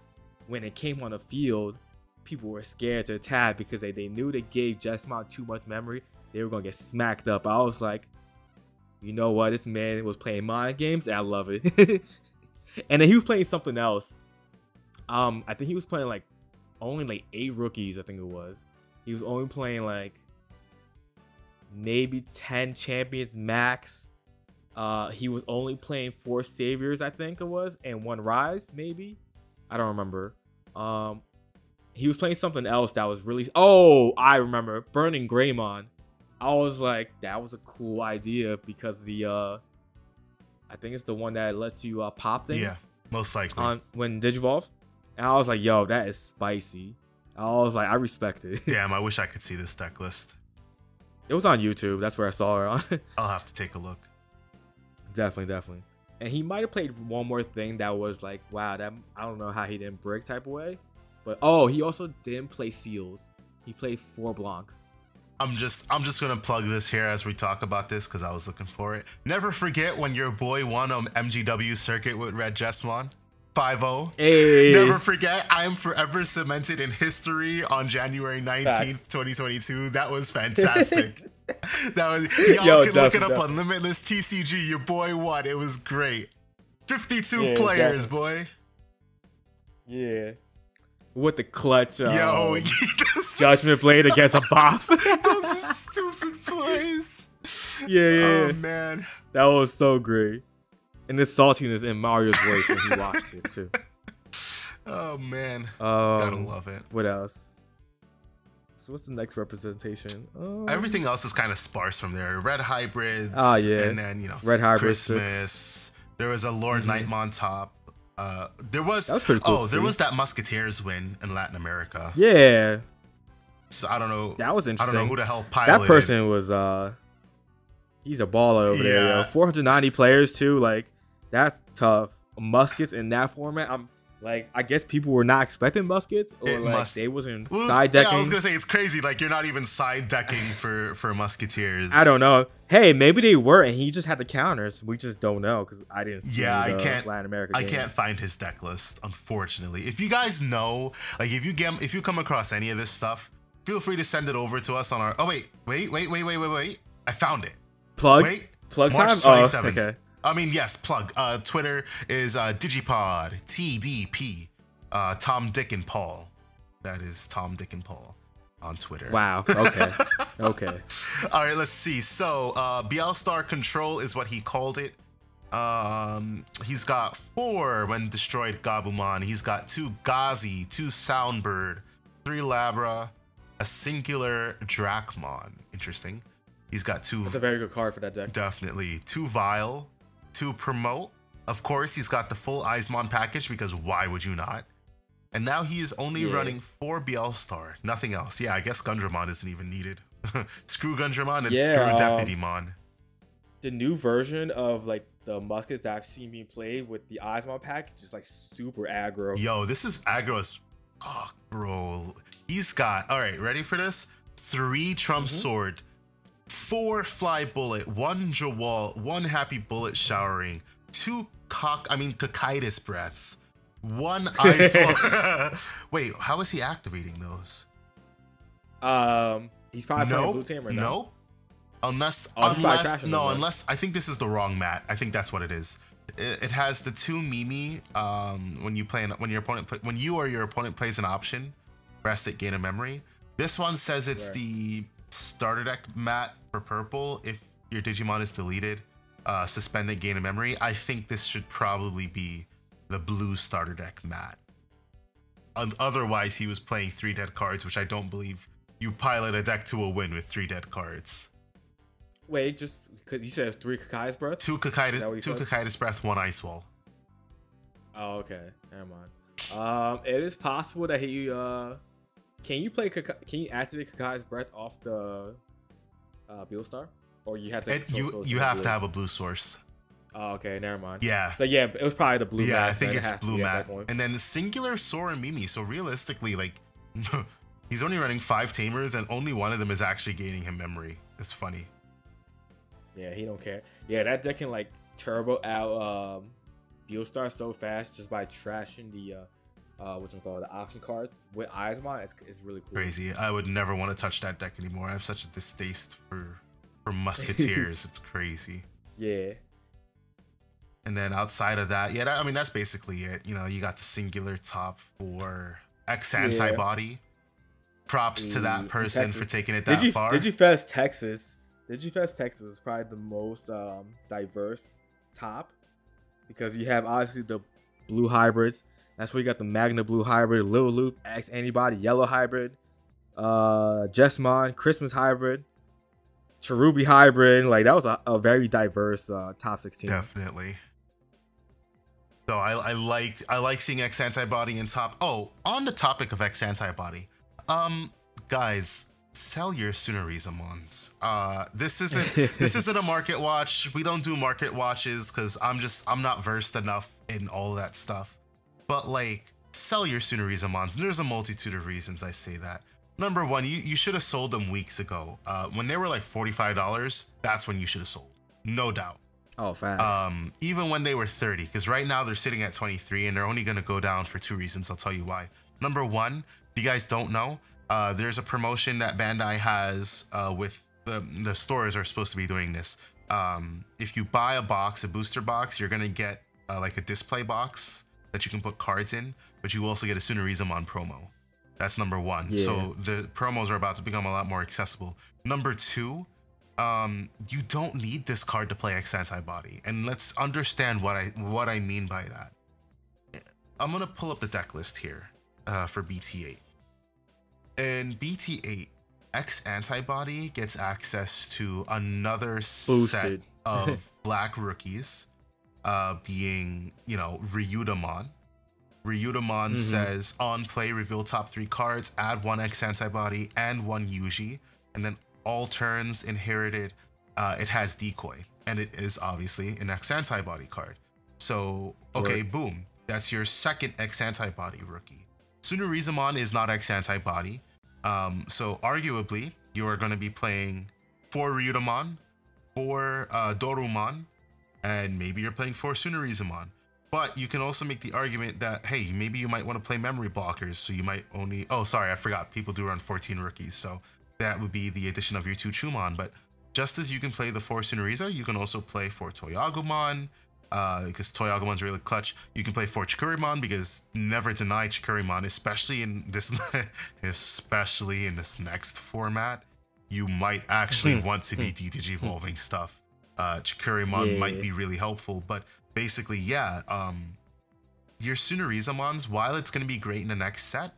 when it came on the field, people were scared to attack because they, they knew they gave Jesmon too much memory. They were going to get smacked up. I was like, you know what? This man was playing mind games. And I love it. And then he was playing something else. Um, I think he was playing like only like eight rookies, I think it was. He was only playing like maybe ten champions max. Uh, he was only playing four saviors, I think it was, and one rise, maybe. I don't remember. Um, he was playing something else that was really... Oh, I remember. Burning Greymon. I was like, that was a cool idea because the... Uh, I think it's the one that lets you uh, pop things. Yeah, most likely. On, when Digivolve. And I was like, yo, that is spicy. I was like, I respect it. Damn, I wish I could see this deck list. It was on YouTube. That's where I saw it on. I'll have to take a look. Definitely, definitely. And he might have played one more thing that was like, wow, that I don't know how he didn't break type of way. But oh, he also didn't play seals. He played four Blancs. I'm just I'm just gonna plug this here as we talk about this because I was looking for it. Never forget when your boy won on M G W circuit with Red Jesmon. five oh. Hey. Never forget, I am forever cemented in history on January nineteenth, twenty twenty-two. That was fantastic. That was y'all Yo, can look it up on Limitless T C G. Your boy won. It was great. fifty-two yeah, players, definitely. Boy. Yeah. With the clutch. Um, Yo, Judgment Blade against a bop. Those were stupid plays. Yeah, yeah. Oh man, that was so great. And the saltiness in Mario's voice when he watched it too. Oh man, um, gotta love it. What else? So what's the next representation? Um, Everything else is kind of sparse from there. Red hybrids. Ah, yeah. And then you know, Red hybrids. Christmas. Six. There was a Lord mm-hmm. Nightmon top. Uh, there was. That was pretty cool oh, there see. was that Musketeers win in Latin America. Yeah. So I don't know. That was interesting. I don't know who the hell piloted. That person was. Uh, he's a baller over yeah. there. Yo. four hundred ninety players too. Like. That's tough. Muskets in that format. I'm like, I guess people were not expecting muskets, or it like must. they wasn't well, side decking. Yeah, I was gonna say it's crazy. Like you're not even side decking for for musketeers. I don't know. Hey, maybe they were, and he just had the counters. We just don't know because I didn't. See yeah, the I can't. Latin America I games. can't find his deck list, unfortunately. If you guys know, like, if you get, if you come across any of this stuff, feel free to send it over to us on our. Oh wait, wait, wait, wait, wait, wait, wait. I found it. Plug. Wait. Plug March time. Oh, okay. I mean, yes, plug. Uh, Twitter is uh, Digipod, T D P, uh, Tom, Dick, and Paul. That is Tom, Dick, and Paul on Twitter. Wow. Okay. Okay. All right, let's see. So, uh, Bielstar Control is what he called it. Um, he's got four when destroyed Gabumon. He's got two Gazi, two Soundbird, three Labra, a singular Drachmon. Interesting. He's got two. That's a very good card for that deck. Definitely. Two Vile. To promote, of course, he's got the full Izmon package because why would you not? And now he is only yeah. running four Bielstar, nothing else. Yeah, I guess Gundramon isn't even needed. Screw Gundramon and yeah, screw um, Deputymon. The new version of like the muskets that I've seen being played with the Izmon package is like super aggro. Yo, this is aggro as fuck, bro. He's got, all right, ready for this? Three Trump mm-hmm. Sword. Four Fly Bullet, one Jawal, one Happy Bullet Showering, two cock, I mean, Cocytus Breaths, one Ice Wall. Wait, how is he activating those? Um, he's probably no, playing Blue Tamer now. No, unless, oh, unless, no, unless, I think this is the wrong mat. I think that's what it is. It, it has the two Mimi, um, when you play, an, when your opponent, play, when you or your opponent plays an option, rest it, gain a memory. This one says it's right. the... starter deck mat for purple. If your Digimon is deleted, uh suspended, gain a memory. I think this should probably be the blue starter deck mat. And otherwise he was playing three dead cards, which I don't believe you pilot a deck to a win with three dead cards. Wait, just because you said three Kakai's breath? Two Kakai's, two Kakai's breath, one Ice Wall. Oh, okay. Never mind. Um, it is possible that he uh, can you play Kakai, can you activate Kakai's breath off the uh, Beal Star, or you have to? It, you you have blue. to have a blue source. Oh, okay, never mind. Yeah. So yeah, it was probably the blue. Yeah, mat, I think it's it blue mat. And then singular Sora and Mimi. So realistically, like, he's only running five Tamers, and only one of them is actually gaining him memory. It's funny. Yeah, he don't care. Yeah, that deck can like turbo out um, Beelstar so fast just by trashing the uh, uh, whatchamacallit, the option cards with Izmon. It's, it's really cool. Crazy. I would never want to touch that deck anymore. I have such a distaste for for Musketeers. It's crazy. Yeah. And then outside of that, yeah, that, I mean, that's basically it. You know, you got the singular top for X Antibody. Yeah. Props the, to that person Texas. for taking it that Digi, far. DigiFest Texas. DigiFest Texas is probably the most um, diverse top, because you have obviously the blue hybrids. That's where you got the Magna Blue hybrid, Lilith Loop, X Antibody, Yellow hybrid, uh, Jesmon, Christmas hybrid, Cherubi hybrid. Like, that was a, a very diverse uh, top sixteen. Definitely. So I, I like I like seeing X Antibody in top. Oh, on the topic of X Antibody, um, guys, sell your Sunerizamons. Uh, this isn't this isn't a market watch. We don't do market watches because I'm just I'm not versed enough in all that stuff. But like, sell your Sunerizamons. There's a multitude of reasons I say that. Number one, you you should have sold them weeks ago. Uh, when they were like forty-five dollars, that's when you should have sold, no doubt. Oh, fast. Um, even when they were thirty, because right now they're sitting at twenty-three, and they're only going to go down for two reasons. I'll tell you why. Number one, if you guys don't know, uh, there's a promotion that Bandai has uh, with the, the stores are supposed to be doing this. Um, if you buy a box, a booster box, you're going to get uh, like a display box that you can put cards in, but you also get a Sunerizamon promo. That's number one. Yeah. So the promos are about to become a lot more accessible. Number two, Um, you don't need this card to play X Antibody, and let's understand what I what I mean by that. I'm gonna pull up the deck list here uh, for B T eight. In B T eight, X Antibody gets access to another Boosted. set of black rookies, uh, being you know Ryudamon. Ryudamon mm-hmm. says on play, reveal top three cards, add one X Antibody and one Yuji, and then all turns inherited, uh, it has decoy, and it is obviously an X Antibody card. So, okay, right. boom. That's your second X Antibody rookie. Sunerizamon is not X Antibody. Um, so arguably, you are going to be playing four Ryudamon, four uh, Dorumon, and maybe you're playing four Sunerizamon. But you can also make the argument that, hey, maybe you might want to play memory blockers, so you might only... Oh, sorry, I forgot. People do run fourteen rookies, so... That would be the addition of your two Chumon, but just as you can play the four Suneriza, you can also play four Toyagumon, uh, because Toyagumon's really clutch. You can play four Chikurimon, because never deny Chikurimon, especially in this, especially in this next format. You might actually want to be D T G evolving stuff. Uh, Chikurimon yeah. might be really helpful, but basically, yeah, um, your Sunerizamons, while it's going to be great in the next set.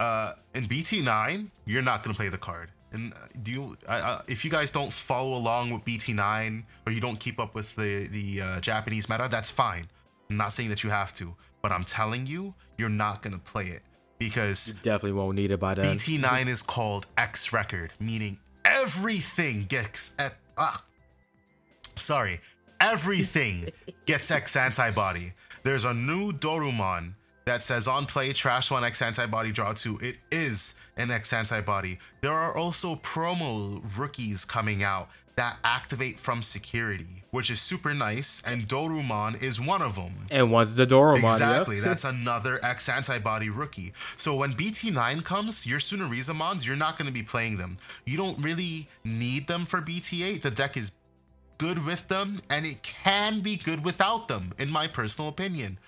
Uh, in B T nine, you're not gonna play the card. And do you? Uh, if you guys don't follow along with B T nine or you don't keep up with the the uh, Japanese meta, that's fine. I'm not saying that you have to, but I'm telling you, you're not gonna play it because you definitely won't need it by then. B T nine is called X Record, meaning everything gets at. Ah, sorry, everything gets X Antibody. There's a new Dorumon that says on play, trash one X Antibody, draw two. It is an X Antibody. There are also promo rookies coming out that activate from security, which is super nice. And Dorumon is one of them. And one's the Dorumon. Exactly. Yeah. That's another X Antibody rookie. So when B T nine comes, your Sunerizamons, you're not going to be playing them. You don't really need them for B T eight. The deck is good with them, and it can be good without them, in my personal opinion.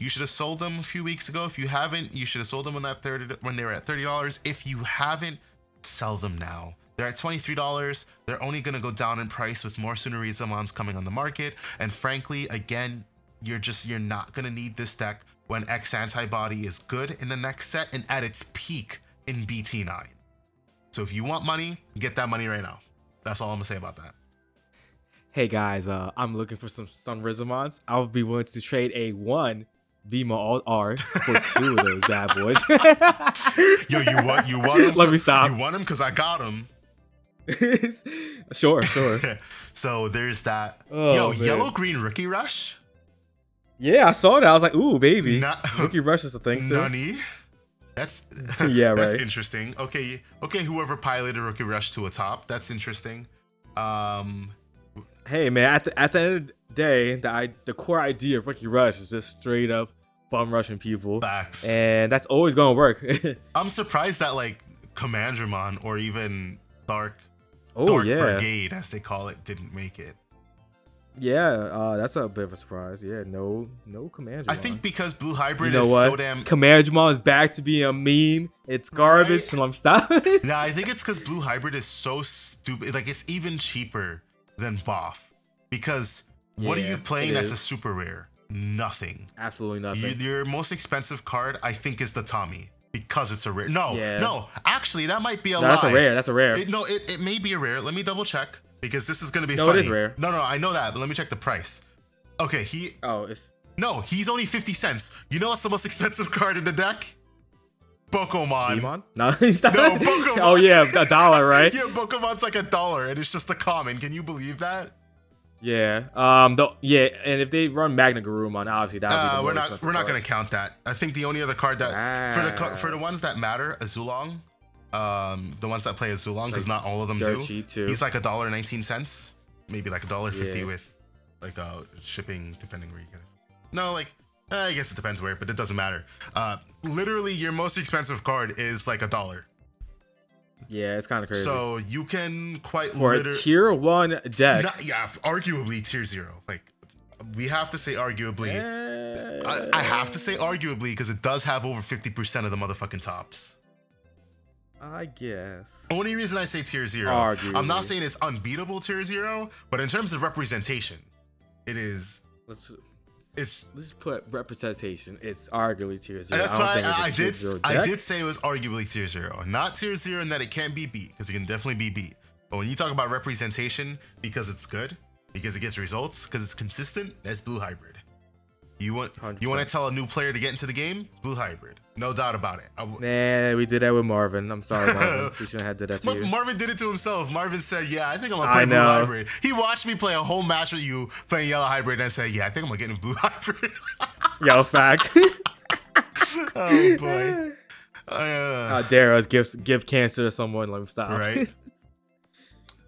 You should have sold them a few weeks ago. If you haven't, you should have sold them when that thirty when they were at thirty dollars. If you haven't, sell them now. They're at twenty-three dollars. They're only gonna go down in price with more Sunerizamons coming on the market. And frankly, again, you're just you're not gonna need this deck when X Antibody is good in the next set and at its peak in B T nine. So if you want money, get that money right now. That's all I'm gonna say about that. hey guys, uh, I'm looking for some Sunerizamons. I'll be willing to trade a one Beamer Alt R for two of those bad boys. Yo, you want you want them? Let me stop. You want them because I got them. Sure, sure. So there's that. Oh, yo, man. Yellow Green Rookie Rush. Yeah, I saw that. I was like, ooh, baby. Not, Rookie Rush is a thing, sir. Nani? That's yeah, that's right. Interesting. Okay, okay. Whoever piloted Rookie Rush to a top, that's interesting. Um, hey man, at the at the end of the day, the I, the core idea of Rookie Rush is just straight up bum rushing people, facts. And that's always gonna work. I'm surprised that like Commandermon or even Dark, oh, Dark yeah. Brigade as they call it, didn't make it. Yeah, uh, that's a bit of a surprise. Yeah, no, no Commandermon. I think because Blue Hybrid you know is what? so damn. Commandermon is back to being a meme. It's garbage. So I'm stopping. Nah, I think it's because Blue Hybrid is so stupid. Like it's even cheaper than B O F. Because yeah, what are you playing that's a super rare? Nothing. Absolutely nothing. Your, your most expensive card, I think, is the Tommy because it's a rare. No, yeah. no. Actually, that might be a no, lie. That's a rare. That's a rare. It, no, it it may be a rare. Let me double check. Because this is gonna be no, funny. It is rare. No, no, I know that, but let me check the price. Okay, he. Oh, it's. No, he's only fifty cents. You know what's the most expensive card in the deck? Bokomon. Demon? No, he's not. No, Bokomon. Oh yeah, a dollar, right? Yeah, Bokomon's like a dollar, and it's just a common. Can you believe that? Yeah. Um. The, yeah, and if they run Magnagurumon, obviously that. Uh, we're not. We're not card. gonna count that. I think the only other card that ah. for the for the ones that matter, Azulong. Um, the ones that play as Zulong, because like not all of them do. Too. He's like a dollar nineteen cents, maybe like a dollar fifty yeah. with like uh shipping, depending where you get it. No, like I guess it depends where, but it doesn't matter. Uh, literally your most expensive card is like a dollar. Yeah, it's kind of crazy. So you can quite for a tier one deck. Not, yeah, arguably tier zero. Like we have to say arguably. Uh... I, I have to say arguably because it does have over fifty percent of the motherfucking tops. I guess. Only reason I say tier zero. Arguably. I'm not saying it's unbeatable tier zero, but in terms of representation, it is. Let's it's let's put representation. It's arguably tier zero. That's why I, I, I did I did say it was arguably tier zero, not tier zero, and that it can be beat because it can definitely be beat. But when you talk about representation, because it's good, because it gets results, because it's consistent, that's Blue Hybrid. You want one hundred percent. You want to tell a new player to get into the game? Blue Hybrid. No doubt about it. Nah, we did that with Marvin. I'm sorry, Marvin. We shouldn't have did that to Mar you. Marvin did it to himself. Marvin said, yeah, I think I'm going to play I Blue know. Hybrid. He watched me play a whole match with you playing Yellow Hybrid and said, yeah, I think I'm going to get in Blue Hybrid. Yo, fact. Oh, boy. Uh, How dare us give, give cancer to someone. Let me stop. Right.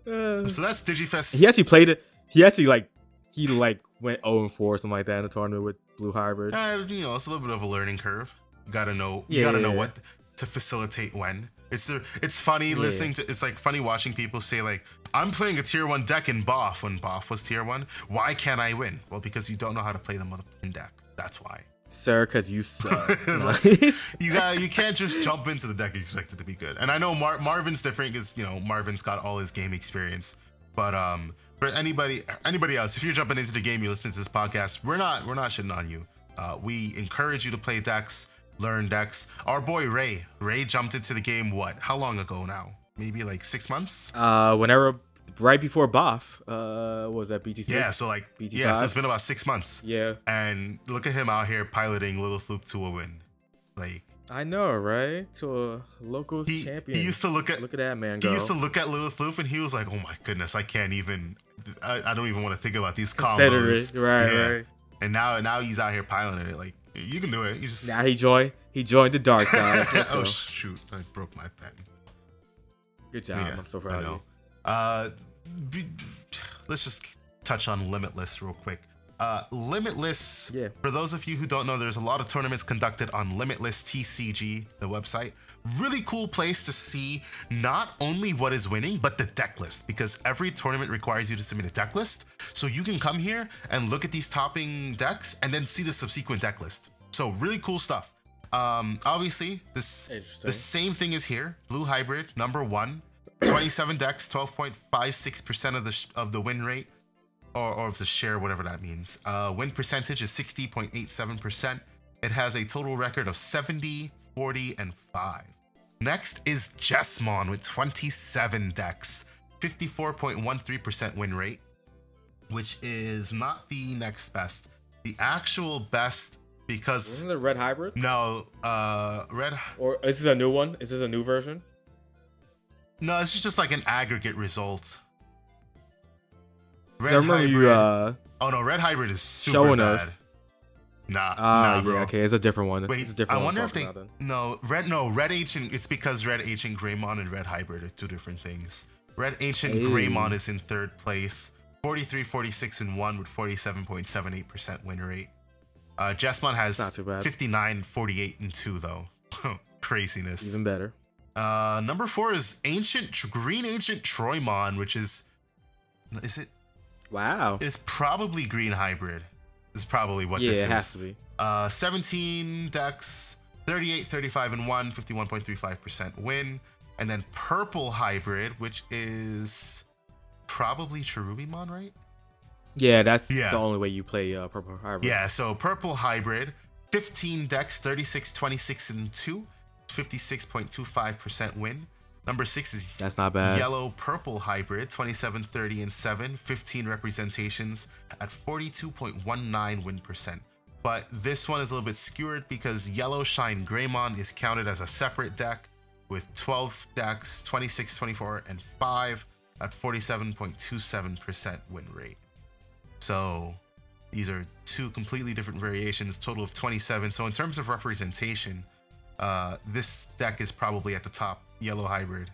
uh, so that's DigiFest. He actually played it. He actually, like, he, like, went oh and four or something like that in the tournament with Blue Hybrid. Uh, you know, it's a little bit of a learning curve. You gotta know you yeah, gotta yeah, know yeah. what to facilitate when. It's the it's funny yeah. listening to it's like funny watching people say like, I'm playing a tier one deck in B O F when B O F was tier one. Why can't I win? Well, because you don't know how to play the motherfucking deck. That's why. Sir, cause you suck. you got you can't just jump into the deck and expect it to be good. And I know Mar Marvin's different because you know Marvin's got all his game experience. But um for anybody anybody else, if you're jumping into the game, you listen to this podcast, we're not we're not shitting on you. Uh, we encourage you to play decks. Learn decks. Our boy Ray. Ray jumped into the game, what? How long ago now? Maybe like six months? Uh, whenever, right before B O F, uh, was that B T six? Yeah, so like, B T five? Yeah, so it's been about six months. Yeah. And look at him out here piloting Lilith Loop to a win. Like, I know, right? To a local he, champion. He used to look at, look at that man go. He used to look at Lilith Loop and he was like, oh my goodness, I can't even, I, I don't even want to think about these combos. It. Right, yeah. right. And now, now he's out here piloting it. Like, you can do it. You just now nah, he joined. He joined the dark side. Oh shoot! I broke my pen. Good job. Yeah, I'm so proud I know. of you. Uh, let's just touch on Limitless real quick. Uh, Limitless. Yeah. For those of you who don't know, there's a lot of tournaments conducted on Limitless T C G, the website. Really cool place to see not only what is winning, but the deck list, because every tournament requires you to submit a deck list. So you can come here and look at these topping decks and then see the subsequent deck list. So really cool stuff. Um, obviously, this the same thing is here. Blue Hybrid, number one, twenty-seven decks, twelve point five six percent of the of the win rate or, or of the share, whatever that means. Uh, win percentage is sixty point eight seven percent. It has a total record of seventy, forty, and five. Next is Jesmon with twenty-seven decks, fifty-four point one three percent win rate. which is not the next best. The actual best, because isn't the red hybrid? No, uh, red. Or is this a new one? Is this a new version? No, this is just like an aggregate result. Red hybrid. You, uh, oh no, red hybrid is super showing bad. Us. Nah, uh, nah, bro. Yeah, okay, it's a different one. Wait, it's a different I wonder if they about, no red no red ancient. It's because red ancient Greymon and red hybrid are two different things. Red ancient hey. Greymon is in third place, forty-three, forty-six, and one with forty-seven point seven eight percent win rate. Uh, Jesmon has fifty-nine, forty-eight, and two though. Craziness. Even better. Uh, number four is ancient green ancient Troymon, which is is it? Wow. It's probably green hybrid. Is probably what yeah, this is. Yeah, it has to be. Uh, seventeen decks, thirty-eight, thirty-five, and one, fifty-one point three five percent win. And then purple hybrid, which is probably Cherubimon, right? Yeah, that's yeah. the only way you play uh, purple hybrid. Yeah, so purple hybrid, fifteen decks, thirty-six, twenty-six, and two, fifty-six point two five percent win. Number six is that's not bad. Yellow purple hybrid, twenty-seven, thirty, and seven, fifteen representations at forty-two point one nine win percent. But this one is a little bit skewered because yellow shine Greymon is counted as a separate deck with twelve decks, twenty-six, twenty-four, and five at forty-seven point two seven percent win rate. So these are two completely different variations, total of twenty-seven. So in terms of representation, uh, this deck is probably at the top. Yellow hybrid,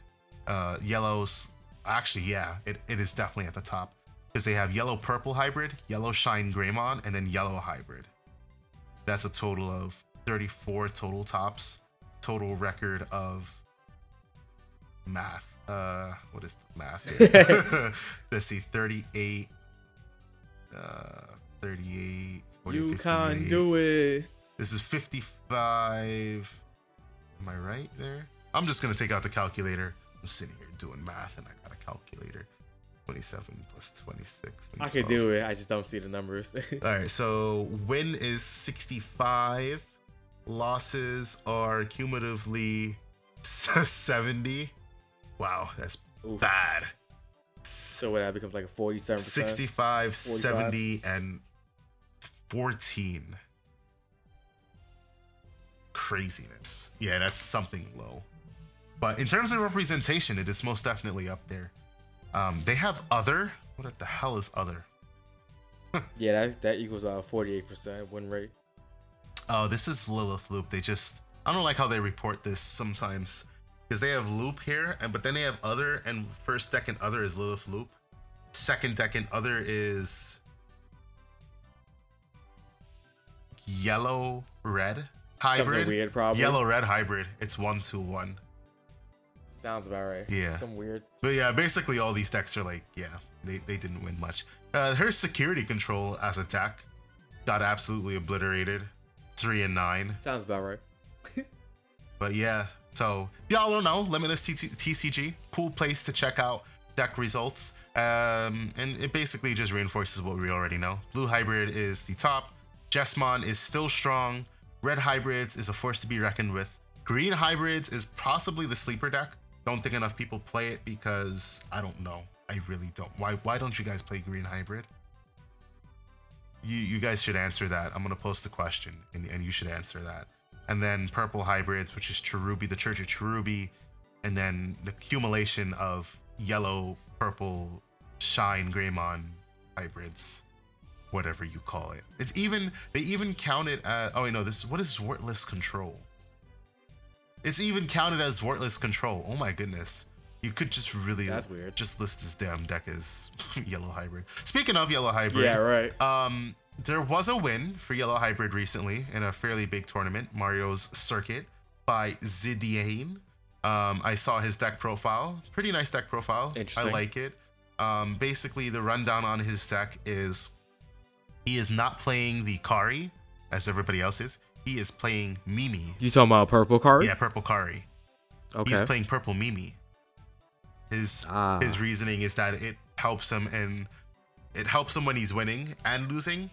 uh, yellows. Actually, yeah, it, it is definitely at the top because they have yellow purple hybrid, yellow shine Greymon, and then yellow hybrid. That's a total of thirty-four total tops. Total record of math. Uh, what is the math here? Let's see, thirty-eight. Uh, thirty-eight. forty, you can't do it. This is fifty-five. Am I right there? I'm just gonna take out the calculator. I'm sitting here doing math, and I got a calculator. twenty-seven plus twenty-six. I could do it. I just don't see the numbers. All right. So win is sixty-five. Losses are cumulatively seventy. Wow, that's oof. Bad. So what, that becomes like a forty-seven. sixty-five, seventy, and fourteen. Craziness. Yeah, that's something low. But in terms of representation, it is most definitely up there. Um, they have other. What the hell is other? yeah, that, that equals uh, forty-eight percent win rate. Oh, this is Lilith Loop. They just... I don't like how they report this sometimes. Because they have Loop here, and but then they have other, and first deck and other is Lilith Loop. Second deck and other is... Yellow, red, hybrid. Something weird, probably. Yellow, red, hybrid. It's one, two, one. Sounds about right. Yeah. Some weird. But yeah, basically all these decks are like, yeah, they, they didn't win much. Uh, her security control as a deck got absolutely obliterated. Three and nine. Sounds about right. But yeah, so y'all don't know. Limitless T C G, cool place to check out deck results. Um, and it basically just reinforces what we already know. Blue hybrid is the top. Jesmon is still strong. Red hybrids is a force to be reckoned with. Green hybrids is possibly the sleeper deck. Don't think enough people play it because I don't know. I really don't. Why why don't you guys play green hybrid? You you guys should answer that. I'm gonna post the question and, and you should answer that. And then purple hybrids, which is Cherubi, the Church of Cherubi, and then the accumulation of yellow, purple, shine, Greymon hybrids, whatever you call it. It's even they even count it as oh wait, no, this what is Zortless Control? It's even counted as Zortless Control. Oh my goodness. You could just really That's weird. Just list this damn deck as yellow hybrid. Speaking of yellow hybrid, yeah, right. Um, there was a win for yellow hybrid recently in a fairly big tournament, Mario's Circuit, by Zidane. Um, I saw his deck profile. Pretty nice deck profile. Interesting. I like it. Um, basically, the rundown on his deck is he is not playing the Kari, as everybody else is. He is playing Mimi. You talking about purple Kari? Yeah, purple Kari. Okay. He's playing purple Mimi. His ah. his reasoning is that it helps him and it helps him when he's winning and losing,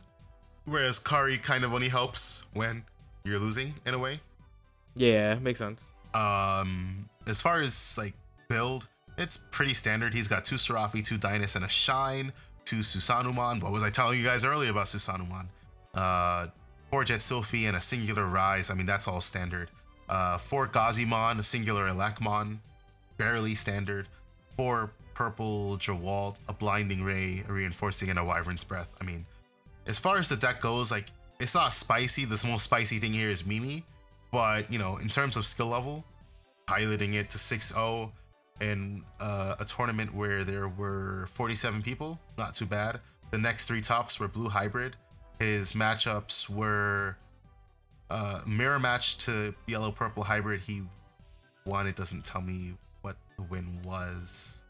whereas Kari kind of only helps when you're losing in a way. Yeah, makes sense. Um, as far as like build, it's pretty standard. He's got two Seraphi, two Dynas, and a Shine, to Susanomon. What was I telling you guys earlier about Susanomon? Uh, Forge at Sylphie and a singular Rise. I mean, that's all standard. Uh, four Gazimon, a singular Elakmon, barely standard. Four Purple Jawalt, a Blinding Ray, a Reinforcing, and a Wyvern's Breath. I mean, as far as the deck goes, like, it's not spicy. The most spicy thing here is Mimi. But, you know, in terms of skill level, piloting it to six oh in uh, a tournament where there were forty-seven people, not too bad. The next three tops were Blue Hybrid. His matchups were uh, mirror match to Yellow Purple Hybrid. He won. It doesn't tell me what the win was,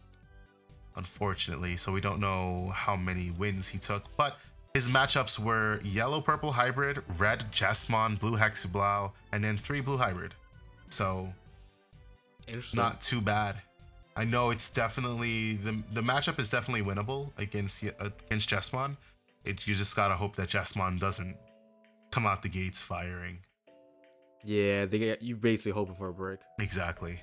unfortunately. So we don't know how many wins he took, but his matchups were Yellow Purple Hybrid, Red Jesmon, Blue Hexablow, and then three Blue Hybrid. So not too bad. I know it's definitely the the matchup is definitely winnable against against Jesmon. It you just gotta hope that Jesmon doesn't come out the gates firing. Yeah, they get, you basically hoping for a break. Exactly.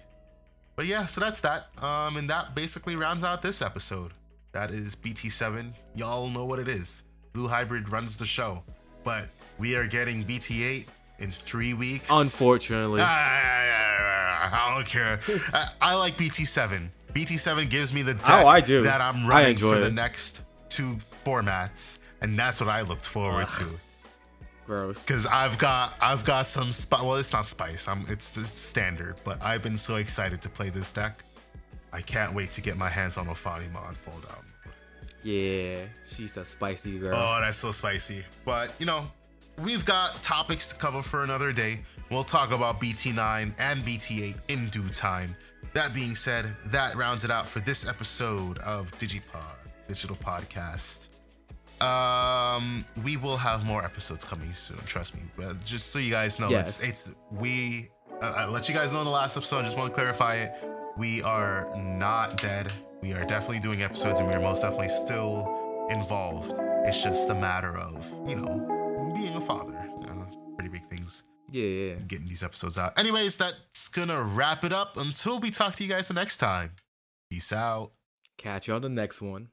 But yeah, so that's that. Um, and that basically rounds out this episode. That is B T seven. Y'all know what it is. Blue Hybrid runs the show, but we are getting B T eight in three weeks. Unfortunately, I don't care. I, I like B T seven. B T seven gives me the deck oh, I do. that I'm running for it. the next two formats, and that's what I looked forward uh, to. Gross. Because I've got I've got some spice. Well, it's not spice. I'm it's, it's standard, but I've been so excited to play this deck. I can't wait to get my hands on Ofanimon Fold Out. Yeah, she's a spicy girl. Oh, that's so spicy. But, you know, we've got topics to cover for another day. We'll talk about B T nine and B T eight in due time. That being said, that rounds it out for this episode of DigiPod, Digital Podcast. Um, we will have more episodes coming soon, trust me. But just so you guys know, yes. it's, it's we... Uh, I let you guys know in the last episode, I just want to clarify it. We are not dead. We are definitely doing episodes, and we are most definitely still involved. It's just a matter of, you know, being a father. Uh, pretty big things. Yeah, yeah, yeah. Getting these episodes out. Anyways, that's gonna wrap it up. Until we talk to you guys the next time. Peace out. Catch you on the next one.